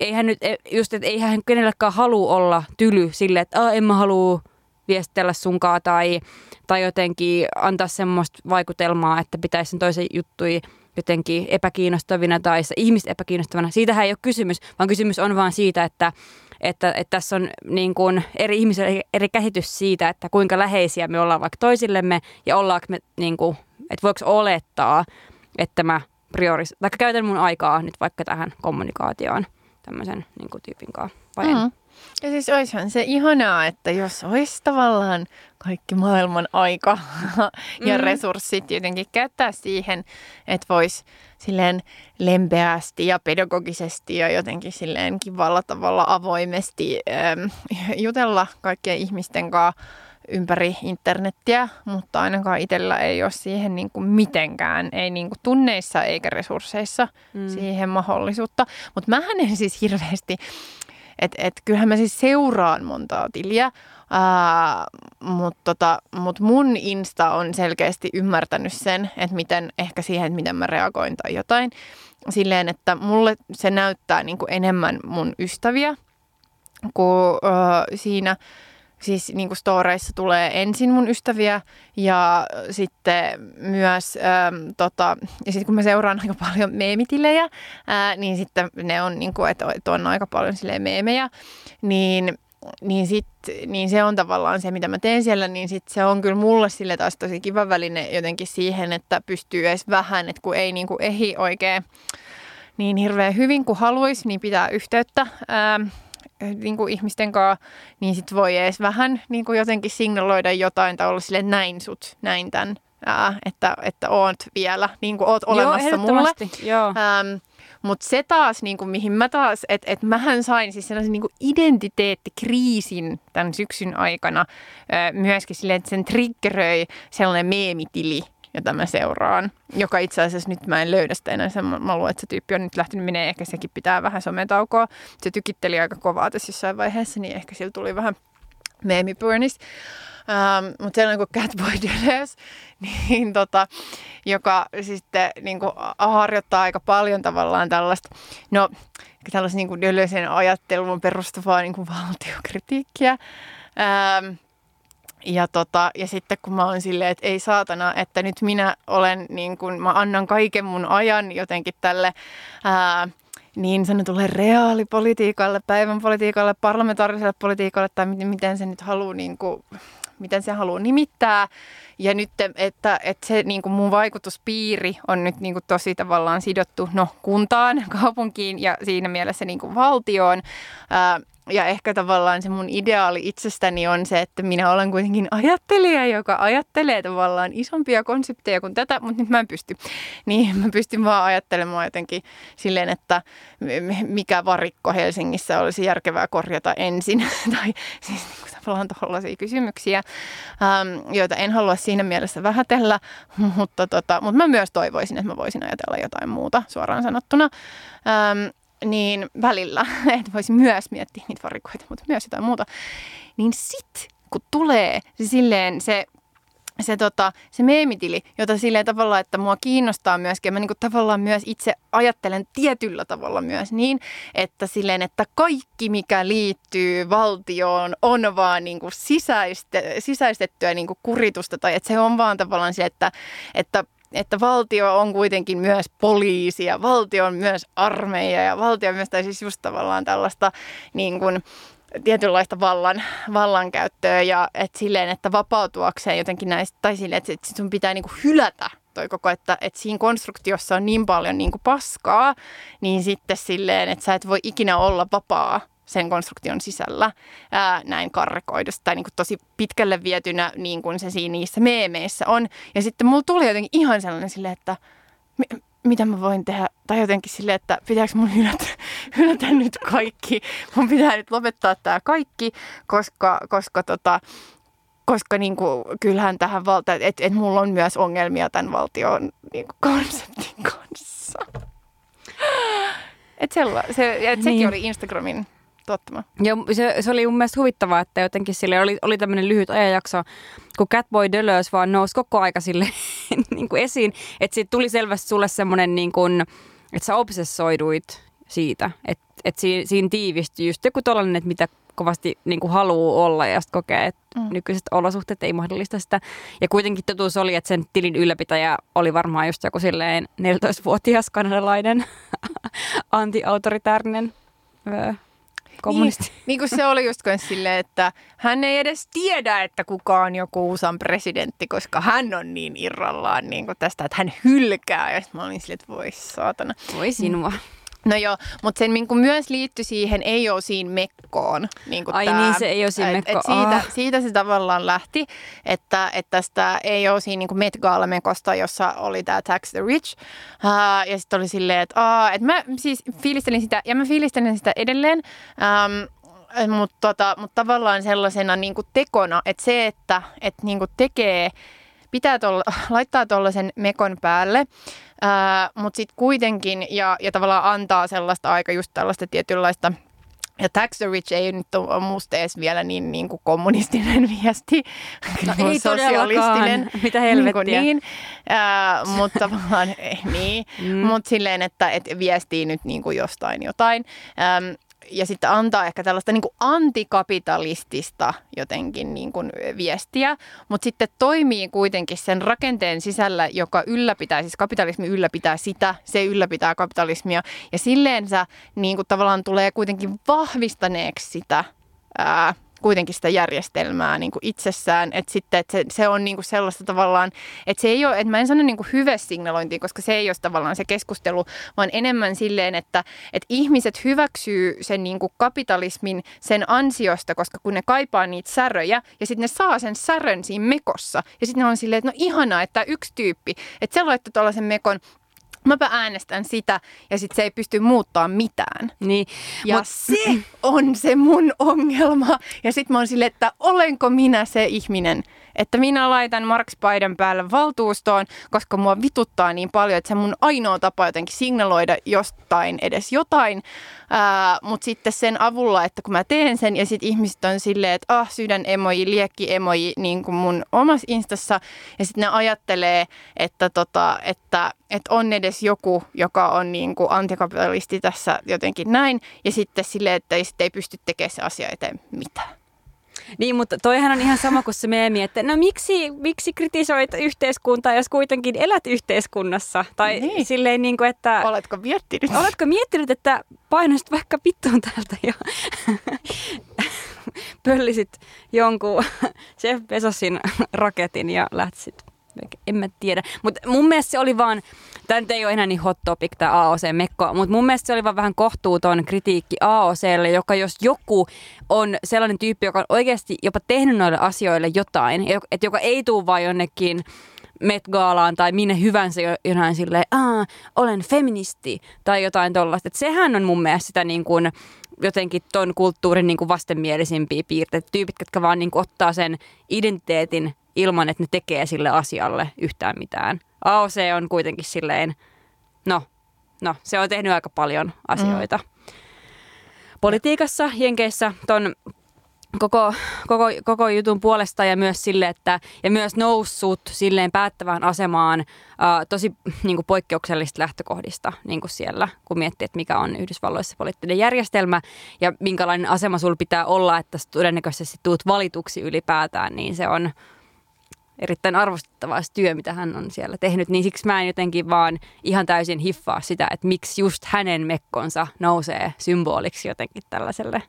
Eihän nyt, just, että eihän kenelläkään halua olla tyly silleen, että en mä halua viestitellä sunkaan tai, tai jotenkin antaa semmoista vaikutelmaa, että pitäisi sen toisen juttuja jotenkin epäkiinnostavina tai ihmistä epäkiinnostavana. Siitähän ei ole kysymys, vaan kysymys on vaan siitä, että, että, että tässä on niin kuin eri ihmisillä eri käsitys siitä, että kuinka läheisiä me ollaan vaikka toisillemme ja ollaanko me, niin kuin, että voiko olettaa, että mä priorisoin, vaikka käytän mun aikaa nyt vaikka tähän kommunikaatioon. Tämmöisen niin kuin tyypin kanssa. Mm. Ja siis oishan se ihanaa, että jos olisi tavallaan kaikki maailman aika ja mm. resurssit jotenkin käyttää siihen, että voisi silleen lempeästi ja pedagogisesti ja jotenkin silleen kivalla tavalla avoimesti ähm, jutella kaikkien ihmisten kanssa ympäri internettiä, mutta ainakaan itsellä ei ole siihen niin kuin mitenkään, ei niin kuin tunneissa eikä resursseissa mm. siihen mahdollisuutta. Mutta mähän en siis hirveästi, että et, kyllähän mä siis seuraan montaa tiliä, mutta tota, mut mun Insta on selkeästi ymmärtänyt sen, että miten ehkä siihen, että miten mä reagoin tai jotain. Silleen, että mulle se näyttää niin kuin enemmän mun ystäviä kuin äh, siinä... Siis niin kuin storeissa tulee ensin mun ystäviä ja sitten myös, äm, tota, ja sitten kun mä seuraan aika paljon meemitilejä, ää, niin sitten ne on, niin kuin, että et on aika paljon silleen meemejä, niin, niin, sit, niin se on tavallaan se, mitä mä teen siellä, niin sitten se on kyllä mulle sille taas tosi kiva väline jotenkin siihen, että pystyy edes vähän, että kun ei niin kuin ehdi oikein niin hirveän hyvin kuin haluaisi, niin pitää yhteyttä. Ää, Niin kuin ihmisten kanssa, niin sit voi edes vähän niin kuin jotenkin signaloida jotain tai olla silleen, näin sut, näin tän, ää, että, että oot vielä, niin kuin oot olemassa joo, mulle. Ähm, Mutta se taas, niin kuin mihin mä taas, että et mähän sain siis sellaisen niin kuin identiteettikriisin tämän syksyn aikana äh, myöskin silleen, että sen triggeröi sellainen meemitili, jota mä seuraan, joka itse asiassa nyt mä en löydä sitä enää. Mä, mä luulen, että se tyyppi on nyt lähtenyt menee, ehkä sekin pitää vähän sometaukoa. Se tykitteli aika kovaa tässä jossain vaiheessa, niin ehkä sillä tuli vähän meemipurnis. Ähm, mutta sellainen kuin Catboy Deleuze, niin tota, joka sitten niin kuin harjoittaa aika paljon tavallaan tällaista, no tällaisen niin kuin Deleuzen ajatteluun perustuvaa niin kuin valtiokritiikkiä. Ähm, Ja, tota, ja sitten kun mä oon silleen, että ei saatana, että nyt minä olen niin kuin, mä annan kaiken mun ajan jotenkin tälle ää, niin sanotulle reaalipolitiikalle, päivänpolitiikalle, parlamentaariselle politiikalle tai miten, miten se nyt haluaa, niin kuin, miten se haluaa nimittää. Ja nyt, että, että se niin kuin mun vaikutuspiiri on nyt niin kuin tosi tavallaan sidottu no, kuntaan, kaupunkiin ja siinä mielessä niin kuin valtioon. Ää, ja ehkä tavallaan se mun ideaali itsestäni on se, että minä olen kuitenkin ajattelija, joka ajattelee tavallaan isompia konsepteja kuin tätä, mutta nyt mä en pysty. Niin mä pystyn vaan ajattelemaan jotenkin silleen, että mikä varikko Helsingissä olisi järkevää korjata ensin. Tai siis niin kuin tavallaan tollaisia kysymyksiä, joita en halua siinä mielessä vähätellä, mutta, tota, mutta mä myös toivoisin, että mä voisin ajatella jotain muuta suoraan sanottuna. Niin välillä, että voisi myös miettiä niitä varikoita, mutta myös jotain muuta. Niin sit, kun tulee se silleen se, se, tota, se meemitili, jota silleen tavallaan, että mua kiinnostaa myöskin. Mä niinku tavallaan myös itse ajattelen tietyllä tavalla myös niin, että silleen, että kaikki mikä liittyy valtioon on vaan niinku sisäiste, sisäistettyä niinku kuritusta. Tai että se on vaan tavallaan se, että... että Että valtio on kuitenkin myös poliisi ja valtio on myös armeija ja valtio on myös, tai siis just tavallaan tällaista niin kuin, tietynlaista vallan, vallankäyttöä ja et silleen, että vapautuakseen jotenkin näistä, tai silleen, että sit sun pitää niin kuin hylätä toi koko, että, että siinä konstruktiossa on niin paljon niin kuin paskaa, niin sitten silleen, että sä et voi ikinä olla vapaa sen konstruktion sisällä ää, näin karrikoidusta tai niin kuin tosi pitkälle vietynä niin kuin se siinä niissä meemeissä on. Ja sitten mulla tuli jotenkin ihan sellainen silleen, että mi- mitä mä voin tehdä? Tai jotenkin silleen, että pitääkö mun hylätä, hylätä nyt kaikki? Mun pitää nyt lopettaa tää kaikki, koska, koska, tota, koska niin kuin, kyllähän tähän valta... Että et mulla on myös ongelmia tämän valtion niin kuin konseptin kanssa. Että se, et sekin niin. Oli Instagramin... Joo, se, se oli mun mielestä huvittavaa, että jotenkin sille oli, oli tämmöinen lyhyt ajanjakso, kun Catboy Deleuze vaan nousi koko aika sille niin kuin esiin. Että siitä tuli selvästi sulle semmoinen, niin kuin, että sä obsessoiduit siitä. Että et siinä, siinä tiivistyi just joku tollainen, että mitä kovasti niin kuin haluaa olla ja sitten kokee, että mm. nykyiset olosuhteet ei mahdollista sitä. Ja kuitenkin totuus oli, että sen tilin ylläpitäjä oli varmaan just joku silleen neljätoistavuotias kanadalainen anti-autoritäärinen öö. Kommunisti. Niin, niin kuin se oli just silleen, että hän ei edes tiedä, että kuka on joku U S A:n presidentti, koska hän on niin irrallaan niin kuin tästä, että hän hylkää. Ja sitten mä olin silleen, että voi saatana. Voi sinua. No joo, mutta sen niin kuin myös liittyi siihen ei ole siinä mekkoon. Niin kuin Ai tämä, niin, se ei ole siinä mekkoon. Siitä, siitä se tavallaan lähti, että, että tästä ei ole siinä niin Met-gala-mekosta, jossa oli tämä Tax the Rich. Uh, ja sitten oli silleen, että, uh, että mä siis fiilistelin sitä, ja mä fiilistelin sitä edelleen. Um, mutta tota, mut tavallaan sellaisena niin kuin tekona, että se, että et niin kuin tekee... Pitää tolla, laittaa tuollaisen mekon päälle, mutta sitten kuitenkin, ja, ja tavallaan antaa sellaista aika just tällaista tietynlaista, ja Tax the Rich ei nyt ole musta edes vielä niin, niin kuin kommunistinen viesti, no, ei sosialistinen. Mitä helvettiä. Niin, ää, mutta tavallaan ei niin, mm. mutta silleen, että et viestii nyt niin kuin jostain jotain. Äm, Ja sitten antaa ehkä tällaista niin kuin antikapitalistista jotenkin niin kuin viestiä, mutta sitten toimii kuitenkin sen rakenteen sisällä, joka ylläpitää, siis kapitalismi ylläpitää sitä, se ylläpitää kapitalismia. Ja silleen se niin kuin tavallaan tulee kuitenkin vahvistaneeksi sitä, ää, kuitenkin sitä järjestelmää niin kuin itsessään. Että sitten et se, se on niin kuin sellaista tavallaan, että se ei ole, että mä en sano niin kuin hyvessignalointia, koska se ei ole tavallaan se keskustelu, vaan enemmän silleen, että, että ihmiset hyväksyy sen niin kuin kapitalismin sen ansiosta, koska kun ne kaipaa niitä säröjä ja sitten ne saa sen särön siinä mekossa. Ja sitten ne on silleen, että no ihanaa, että yksi tyyppi, että se laittoi tuollaisen mekon, mäpä äänestän sitä ja sitten se ei pysty muuttamaan mitään. Niin. Ja Mut... se on se mun ongelma. Ja sitten mä oon silleen, että olenko minä se ihminen, että minä laitan Marx paidan päälle valtuustoon, koska mua vituttaa niin paljon, että se mun ainoa tapa jotenkin signaloida jostain edes jotain. Mutta sitten sen avulla, että kun mä teen sen ja sitten ihmiset on silleen, että ah, sydänemoji, liekkiemoji niin kuin mun omassa instassa. Ja sitten ne ajattelee, että, tota, että, että on edes joku, joka on niin kuin antikapitalisti tässä jotenkin näin. Ja sitten silleen, että ei, sit ei pysty tekemään se asia eteen mitään. Niin, mutta toihan on ihan sama kuin se meemi, että no miksi, miksi kritisoit yhteiskuntaa, jos kuitenkin elät yhteiskunnassa? Tai niin. Silleen niin kuin, että... Oletko miettinyt? Oletko miettinyt, että painoisit vaikka vittuun täältä jo? pöllisit jonkun Jeff Bezosin raketin ja lähtisit. En mä tiedä. Mutta mun mielestä se oli vaan, tämä nyt ei ole enää niin hot topic tämä A O C-mekko, mutta mun mielestä se oli vaan vähän kohtuuton kritiikki A O C:lle, joka jos joku on sellainen tyyppi, joka on oikeasti jopa tehnyt noille asioille jotain, että joka ei tule vaan jonnekin Met-galaan tai minne hyvänsä jonain silleen, aah, olen feministi tai jotain tollaista. Että sehän on mun mielestä sitä niin kuin jotenkin ton kulttuurin niin kuin vastenmielisimpiä piirteitä. Tyypit, jotka vaan niin kuin ottaa sen identiteetin ilman, että ne tekee sille asialle yhtään mitään. A O C on kuitenkin silleen, no, no se on tehnyt aika paljon asioita. Mm. Politiikassa, Jenkeissä, ton Koko, koko, koko jutun puolesta ja myös sille, että ja myös noussut silleen päättävään asemaan ää, tosi niin kuin poikkeuksellisista lähtökohdista niin kuin siellä, kun miettii, että mikä on Yhdysvalloissa poliittinen järjestelmä ja minkälainen asema sulla pitää olla, että todennäköisesti tuut valituksi ylipäätään, niin se on erittäin arvostettavaa se työ, mitä hän on siellä tehnyt, niin siksi mä en jotenkin vaan ihan täysin hiffaa sitä, että miksi just hänen mekkonsa nousee symboliksi jotenkin tällaiselle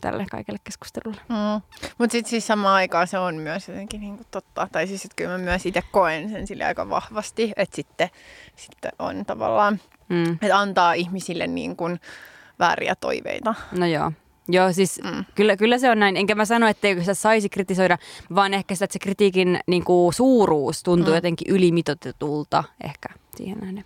tälle kaikelle keskustelulle. Mm. Mutta sitten siis samaan aikaan se on myös jotenkin niinku totta. Tai siis kyllä mä myös itse koen sen sille aika vahvasti, että sitten, sitten on tavallaan, mm. että antaa ihmisille niin kuin vääriä toiveita. No joo. Joo, siis mm. kyllä, kyllä se on näin. Enkä mä sano, etteikö sitä saisi kritisoida, vaan ehkä sitä, että se kritiikin niin kuin suuruus tuntuu mm. jotenkin ylimitoitetulta ehkä siihen nähden.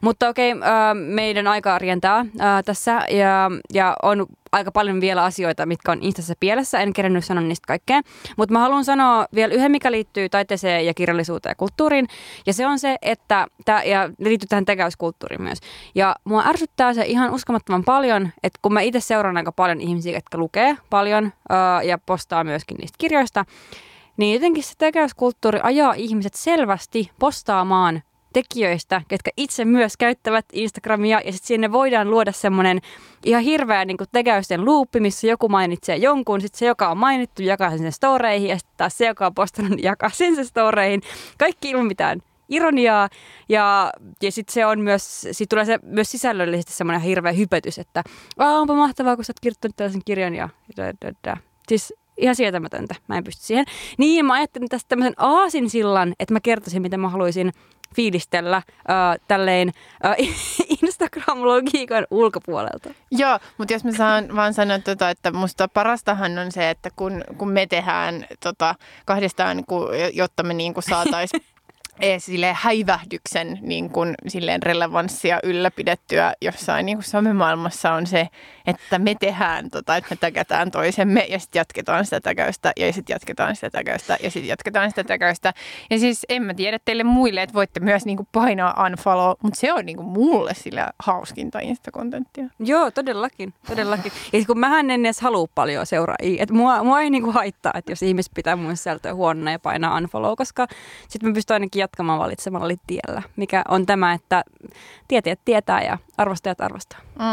Mutta okei, okay, äh, meidän aika rientää äh, tässä ja, ja on aika paljon vielä asioita, mitkä on Instassa pielessä. En kerennyt sanoa niistä kaikkea, mutta mä haluan sanoa vielä yhden, mikä liittyy taiteeseen ja kirjallisuuteen ja kulttuuriin. Ja se on se, että, tää, ja liittyy tähän tekäyskulttuuriin myös. Ja mua ärsyttää se ihan uskomattoman paljon, että kun mä itse seuraan aika paljon ihmisiä, jotka lukee paljon äh, ja postaa myöskin niistä kirjoista, niin jotenkin se tekäyskulttuuri ajaa ihmiset selvästi postaamaan tekijöistä, ketkä itse myös käyttävät Instagramia, ja sitten sinne voidaan luoda semmoinen ihan hirveä niin kuin tekäysten luuppi, missä joku mainitsee jonkun, sitten se, joka on mainittu, jakaa sen sen storeihin, ja sitten taas se, joka on postannut, jakaa sen sen storeihin. Kaikki ilman mitään ironiaa, ja, ja sitten se on myös, siitä tulee se, myös sisällöllisesti semmoinen hirveä hypetys, että onpa mahtavaa, kun sä oot kirjoittanut tällaisen kirjan, ja siis ihan sietämätöntä, mä en pysty siihen. Niin, mä ajattelin tästä tämmöisen aasinsillan, että mä kertoisin, mitä mä haluaisin fiilistellä äh, tälleen äh, Instagram-logiikan ulkopuolelta. Joo, mutta jos mä saan vaan sanoa, tota, että musta parastahan on se, että kun, kun me tehdään tota, kahdestaan, kun, jotta me niinku saataisiin silleen häivähdyksen niin kuin, silleen relevanssia ylläpidettyä jossain niin kuin somemaailmassa on se, että me tehdään, tota, että me täkätään toisemme ja sitten jatketaan sitä täkäystä ja sitten jatketaan sitä täkäystä ja sitten jatketaan sitä täkäystä. Ja siis en mä tiedä teille muille, että voitte myös niin kuin painaa unfollow, mutta se on niin kuin mulle sillä hauskinta Insta-kontenttia. Joo, todellakin, todellakin. Ja kun mähän en edes halua paljon seuraajia, että mua, mua ei niin kuin haittaa, että jos ihmiset pitää mun sisältöä huonona ja painaa unfollow, koska sitten mä pystyn ainakin jatkamaan valitsemalla tiellä, mikä on tämä, että tietäjät tietää ja arvostajat arvostaa. Mm.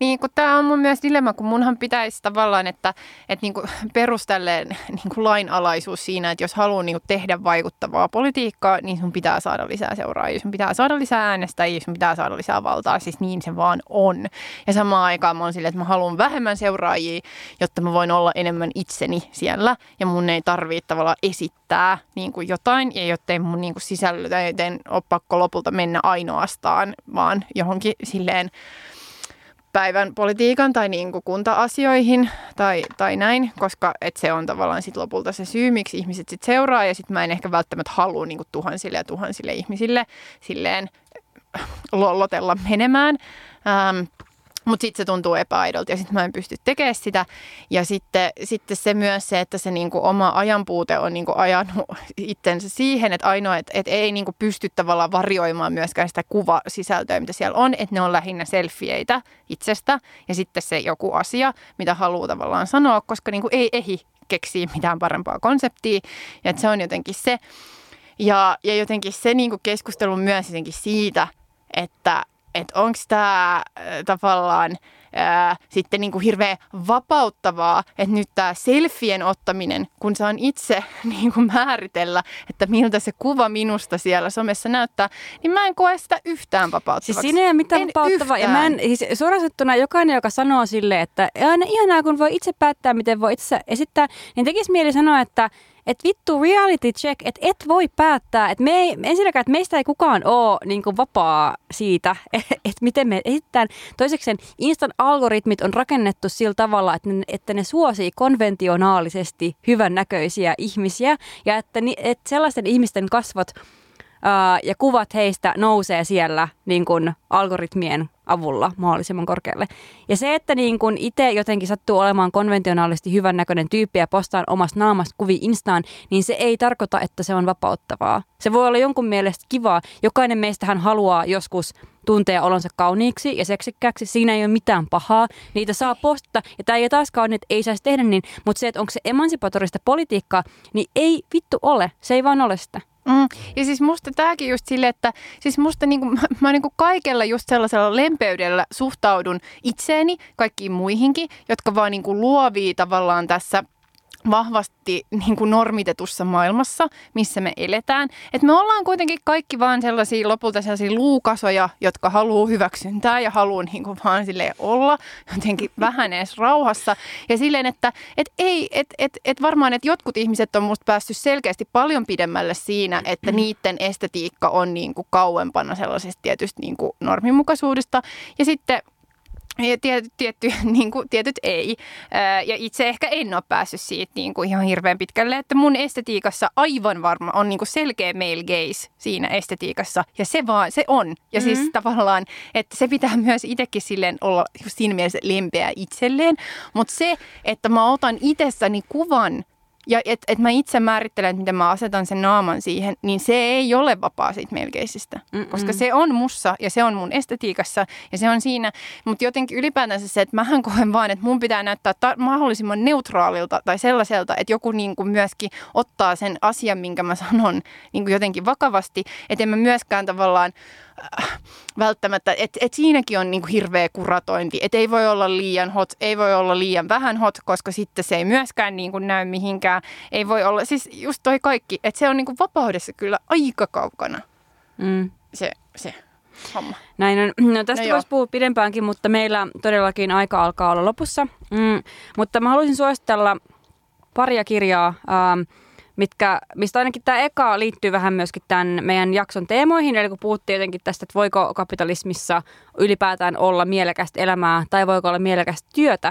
Niin, tämä on mun myös dilemma, kun munhan pitäisi tavallaan, että, että niinku peruställeen niinku lainalaisuus siinä, että jos haluaa niinku tehdä vaikuttavaa politiikkaa, niin sun pitää saada lisää seuraajia, sun pitää saada lisää äänestäjiä, sun pitää saada lisää valtaa, siis niin se vaan on. Ja samaan aikaan mä oon silleen, että mä haluan vähemmän seuraajia, jotta mä voin olla enemmän itseni siellä ja mun ei tarvitse tavallaan esittää niinku jotain ja jottei mun niinku sisällötä, joten ole pakko lopulta mennä ainoastaan vaan johonkin silleen päivän politiikan tai niin kuin kunta-asioihin tai, tai näin, koska et se on tavallaan sit lopulta se syy, miksi ihmiset sit seuraa ja sit mä en ehkä välttämättä halua niin kuin tuhansille ja tuhansille ihmisille silleen lollotella menemään. Ähm, Mutta sitten se tuntuu epäaidolta ja sitten mä en pysty tekemään sitä. Ja sitten, sitten se myös se, että se niinku oma ajanpuute on niinku ajanut itsensä siihen, että ainoa, että et ei niinku pysty tavallaan varjoimaan myöskään sitä kuvasisältöä, mitä siellä on. Että ne on lähinnä selfieitä itsestä ja sitten se joku asia, mitä haluaa tavallaan sanoa, koska niinku ei ehdi keksiä mitään parempaa konseptia. Ja se on jotenkin se. Ja, ja jotenkin se niinku keskustelu myös jotenkin siitä, että että onko tämä äh, tavallaan äh, sitten niinku hirveän vapauttavaa, että nyt tämä selfien ottaminen, kun saan itse niinku määritellä, että miltä se kuva minusta siellä somessa näyttää, niin mä en koe sitä yhtään vapauttavaksi. Siis siinä ei ole mitään vapauttavaa. Ja mä en, siis suoraan sanottuna jokainen, joka sanoo silleen, että aina ihanaa, kun voi itse päättää, miten voi itse esittää, niin tekisi mieli sanoa, että et vittu reality check, että et voi päättää, että me ei, ensinnäkään, että meistä ei kukaan ole niin kuin vapaa siitä, että et miten me esitetään. Toisekseen Instan algoritmit on rakennettu sillä tavalla, että ne, että ne suosii konventionaalisesti hyvännäköisiä ihmisiä ja että, ni, että sellaisten ihmisten kasvot ää, ja kuvat heistä nousee siellä niin kuin algoritmien avulla mahdollisimman korkealle. Ja se, että niin kun itse jotenkin sattuu olemaan konventionaalisesti hyvännäköinen tyyppi ja postaan omasta naamasta kuvia Instaan, niin se ei tarkoita, että se on vapauttavaa. Se voi olla jonkun mielestä kivaa. Jokainen meistähän haluaa joskus tuntea olonsa kauniiksi ja seksikkääksi. Siinä ei ole mitään pahaa. Niitä saa postata. Ja tämä ei taaskaan, että ei saisi tehdä niin. Mutta se, että onko se emansipatorista politiikkaa, niin ei vittu ole. Se ei vaan ole sitä. Mm. Ja siis musta tämäkin just silleen, että siis musta niinku, mä, mä niinku kaikella just sellaisella lempeydellä suhtaudun itseeni, kaikkiin muihinkin, jotka vaan niinku luovii tavallaan tässä vahvasti niinku normitetussa maailmassa, missä me eletään. Että me ollaan kuitenkin kaikki vaan sellaisia lopulta sellaisia luukasoja, jotka haluaa hyväksyntää ja haluaa niinku vaan silleen olla jotenkin vähän edes rauhassa. Ja silleen, että et ei, et, et, et varmaan, että jotkut ihmiset on musta päässyt selkeästi paljon pidemmälle siinä, että niiden estetiikka on niinku kauempana sellaisesta tietystä niinku normimukaisuudesta. Ja sitten Ja tiety, tiety, niin kuin, tietyt ei. Ja itse ehkä en ole päässyt siitä niin kuin ihan hirveän pitkälle, että mun estetiikassa aivan varma on niin kuin selkeä male gaze siinä estetiikassa. Ja se vaan, se on. Ja mm-hmm. siis tavallaan, että se pitää myös itsekin silleen olla siinä mielessä lempeä itselleen. Mutta se, että mä otan itsessäni kuvan ja että et mä itse määrittelen, että miten mä asetan sen naaman siihen, niin se ei ole vapaa siitä melkeisistä. Mm-mm. Koska se on mussa ja se on mun estetiikassa ja se on siinä. Mutta jotenkin ylipäätänsä se, että mähän koen vaan, että mun pitää näyttää ta- mahdollisimman neutraalilta tai sellaiselta, että joku niinku myöskin ottaa sen asian, minkä mä sanon niinku jotenkin vakavasti. Että en mä myöskään tavallaan äh, välttämättä, että et siinäkin on niinku hirveä kuratointi. Että ei voi olla liian hot, ei voi olla liian vähän hot, koska sitten se ei myöskään niinku näy mihinkään. Ei voi olla, siis just toi kaikki, että se on niinku vapaudessa kyllä aika kaukana mm. se, se homma. Näin on. No tästä no voisi puhua pidempäänkin, mutta meillä todellakin aika alkaa olla lopussa. Mm. Mutta mä haluaisin suositella paria kirjaa, ähm, mitkä, mistä ainakin tämä eka liittyy vähän myöskin tämän meidän jakson teemoihin. Eli kun puhuttiin jotenkin tästä, että voiko kapitalismissa ylipäätään olla mielekästä elämää tai voiko olla mielekästä työtä,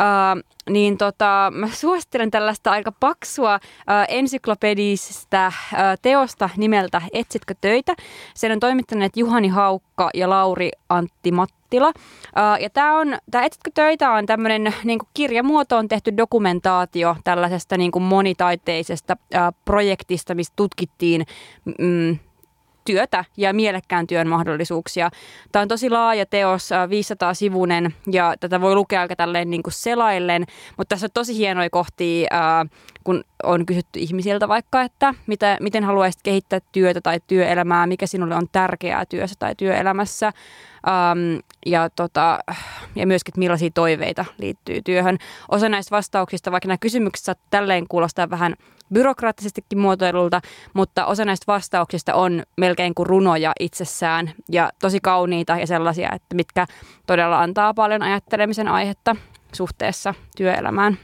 äh, niin tota, mä suosittelen tällaista aika paksua äh, ensyklopedista äh, teosta nimeltä Etsitkö töitä? Sen on toimittaneet Juhani Haukka ja Lauri-Antti Tila. Uh, ja tämä on, tämä Etsitkö töitä on tämmöinen niin kuin kirjamuotoon tehty dokumentaatio tällaisesta niin kuin monitaiteisesta uh, projektista, missä tutkittiin mm, työtä ja mielekkään työn mahdollisuuksia. Tämä on tosi laaja teos, viisisataa sivuinen, ja tätä voi lukea aika tälleen niin kuin selaillen, mutta tässä on tosi hienoja kohtia, kun on kysytty ihmisiltä vaikka, että mitä, miten haluaisit kehittää työtä tai työelämää, mikä sinulle on tärkeää työssä tai työelämässä, ja, tota, ja myöskin, että millaisia toiveita liittyy työhön. Osa näistä vastauksista, vaikka nämä kysymykset saat tälleen kuulostaa vähän byrokraattisestikin muotoilulta, mutta osa näistä vastauksista on melkein kuin runoja itsessään ja tosi kauniita ja sellaisia, että mitkä todella antaa paljon ajattelemisen aihetta suhteessa työelämään.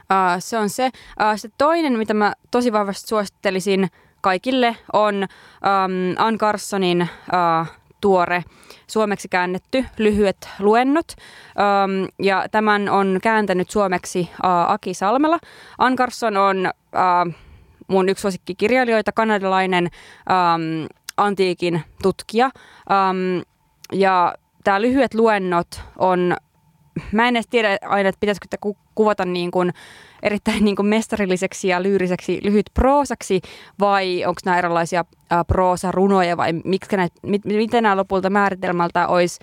Uh, se on se. Uh, se toinen, mitä mä tosi vahvasti suosittelisin kaikille, on um, Ann Carsonin uh, tuore suomeksi käännetty lyhyet luennot, ja tämän on kääntänyt suomeksi Aki Salmela. Ann Carson on mun yksi suosikkikirjailijoita, kanadalainen antiikin tutkija, ja tämä lyhyet luennot on, mä en edes tiedä aina, että pitäisikö tätä kuvata niin kuin erittäin niin kuin mestarilliseksi ja lyyriseksi lyhyt proosaksi, vai onko nämä erilaisia proosarunoja, vai mitkä näitä, mit, miten nämä lopulta määritelmältä olisi.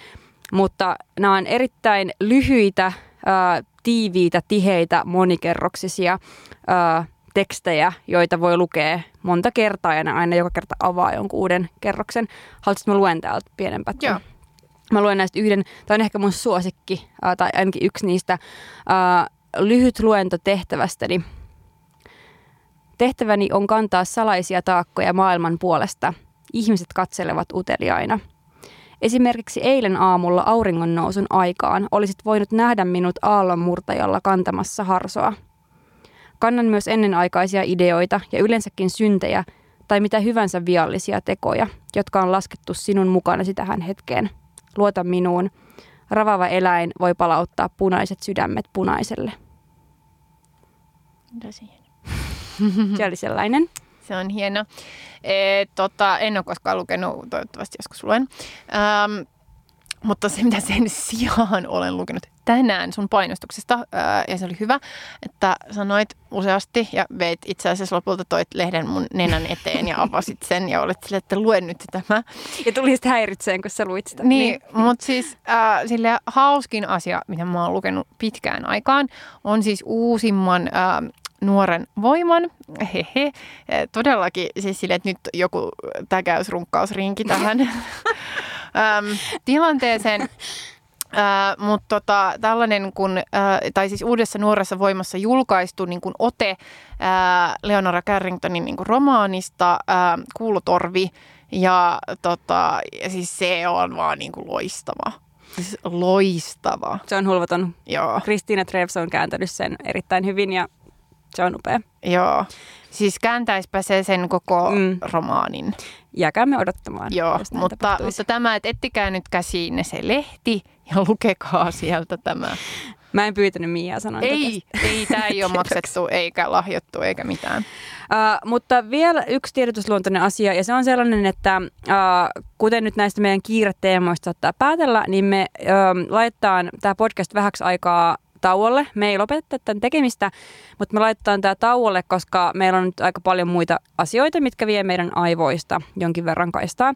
Mutta nämä on erittäin lyhyitä, ää, tiiviitä, tiheitä, monikerroksisia ää, tekstejä, joita voi lukea monta kertaa ja aina joka kerta avaa jonkun uuden kerroksen. Haluaisitko mä luen täältä pienen pätkän? Joo. Mä luen näistä yhden, tämä on ehkä mun suosikki, äh, tai ainakin yksi niistä, äh, lyhyt luento tehtävästäni. Tehtäväni on kantaa salaisia taakkoja maailman puolesta. Ihmiset katselevat uteliaina. Esimerkiksi eilen aamulla auringonnousun aikaan olisit voinut nähdä minut aallonmurtajalla kantamassa harsoa. Kannan myös ennenaikaisia ideoita ja yleensäkin syntejä tai mitä hyvänsä viallisia tekoja, jotka on laskettu sinun mukanasi tähän hetkeen. Luota minuun. Ravava eläin voi palauttaa punaiset sydämet punaiselle. Tosi hieno. Se oli sellainen. Se on hieno. E, tota, en ole koskaan lukenut, toivottavasti joskus luen. Ähm, mutta se, mitä sen sijaan olen lukenut tänään sun painostuksesta, äh, ja se oli hyvä, että sanoit useasti ja veit itse asiassa lopulta toit lehden mun nenän eteen ja avasit sen ja olet silleen, että luen nyt tämä. Ja tuli sitten häiritseen, kun sä luit sitä. Niin, niin. Mutta siis äh, silleen hauskin asia, mitä mä oon lukenut pitkään aikaan, on siis uusimman... Äh, Nuoren voiman, hehe, todellakin siis sille, että nyt joku täkäysrunkkausrinki tähän äm, tilanteeseen, mutta tota, tällainen kun, ä, tai siis uudessa Nuoressa voimassa julkaistu niin kun ote ä, Leonora Carringtonin niin kun romaanista ä, Kuulotorvi ja tota, siis se on vaan niin kun loistava. Siis loistava. Se on hulvaton. Joo. Kristiina Treves on kääntänyt sen erittäin hyvin ja se on upea. Joo. Siis kääntäispä se sen koko mm. romaanin. Jääkäämme odottamaan. Joo, mutta, mutta tämä, että ettikää nyt käsiinne se lehti ja lukekaa sieltä tämä. Mä en pyytänyt Miaa sanoa tästä. Ei, ei tämä ei ole maksettu eikä lahjottu eikä mitään. Uh, mutta vielä yksi tiedotusluontoinen asia ja se on sellainen, että uh, kuten nyt näistä meidän kiireteemoista saattaa päätellä, niin me uh, laitetaan tämä podcast vähäksi aikaa tauolle. Me ei lopeteta tämän tekemistä, mutta me laitetaan tämä tauolle, koska meillä on nyt aika paljon muita asioita, mitkä vie meidän aivoista jonkin verran kaistaa. Äh,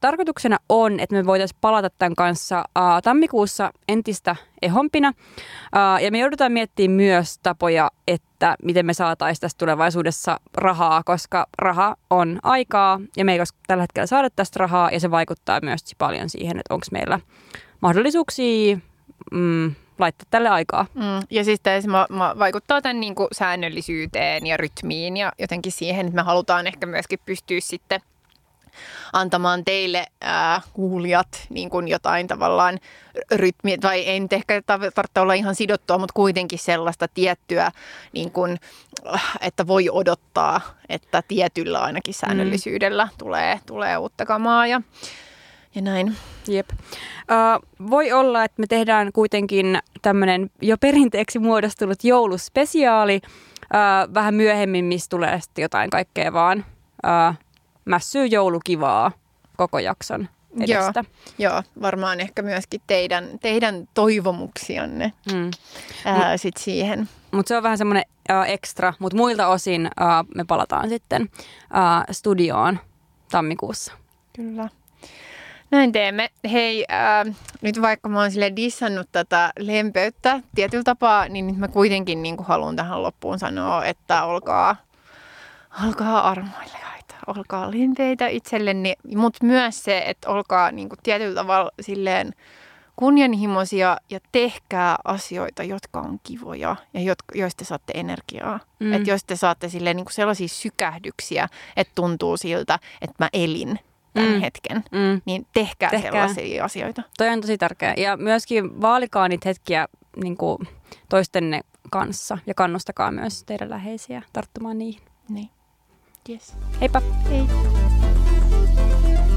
tarkoituksena on, että me voitaisiin palata tämän kanssa äh, tammikuussa entistä ehompina. Äh, ja me joudutaan miettimään myös tapoja, että miten me saataisiin tässä tulevaisuudessa rahaa, koska raha on aikaa ja me ei tällä hetkellä saada tästä rahaa ja se vaikuttaa myös paljon siihen, että onko meillä mahdollisuuksia... Mm, laittaa tälle aikaa. Mm. Ja siis tämä vaikuttaa tämän niin kuin säännöllisyyteen ja rytmiin ja jotenkin siihen, että me halutaan ehkä myöskin pystyä sitten antamaan teille ää, kuulijat niin kuin jotain tavallaan rytmiä, tai ei nyt ehkä tarvitse olla ihan sidottua, mutta kuitenkin sellaista tiettyä, niin kuin, että voi odottaa, että tietyllä ainakin säännöllisyydellä mm. tulee, tulee uutta kamaa ja Ja näin. Jep. Uh, voi olla, että me tehdään kuitenkin tämmöinen jo perinteeksi muodostunut jouluspesiaali uh, vähän myöhemmin, missä tulee sitten jotain kaikkea vaan uh, mässyy joulukivaa koko jakson edestä. Joo, joo, varmaan ehkä myöskin teidän, teidän toivomuksianne mm. uh, sit siihen. Mutta se on vähän semmoinen uh, ekstra, mutta muilta osin uh, me palataan sitten uh, studioon tammikuussa. Kyllä. Näin teemme. Hei, äh, nyt vaikka mä oon silleen dissannut tätä lempeyttä tietyllä tapaa, niin nyt mä kuitenkin niin kuin haluan tähän loppuun sanoa, että olkaa, olkaa armoilijaita, olkaa lempeitä itselleni, mutta myös se, että olkaa niin kuin tietyllä tavalla silleen kunnianhimoisia ja tehkää asioita, jotka on kivoja ja jotka, joista saatte energiaa. Mm. Että jos te saatte silleen niin kuin sellaisia sykähdyksiä, että tuntuu siltä, että mä elin tämän mm. hetken, mm. niin tehkää, tehkää sellaisia asioita. Toi on tosi tärkeää. Ja myöskin vaalikaa niitä hetkiä niin kuin toistenne kanssa ja kannustakaa myös teidän läheisiä tarttumaan niihin. Niin. Yes. Heippa. Hei.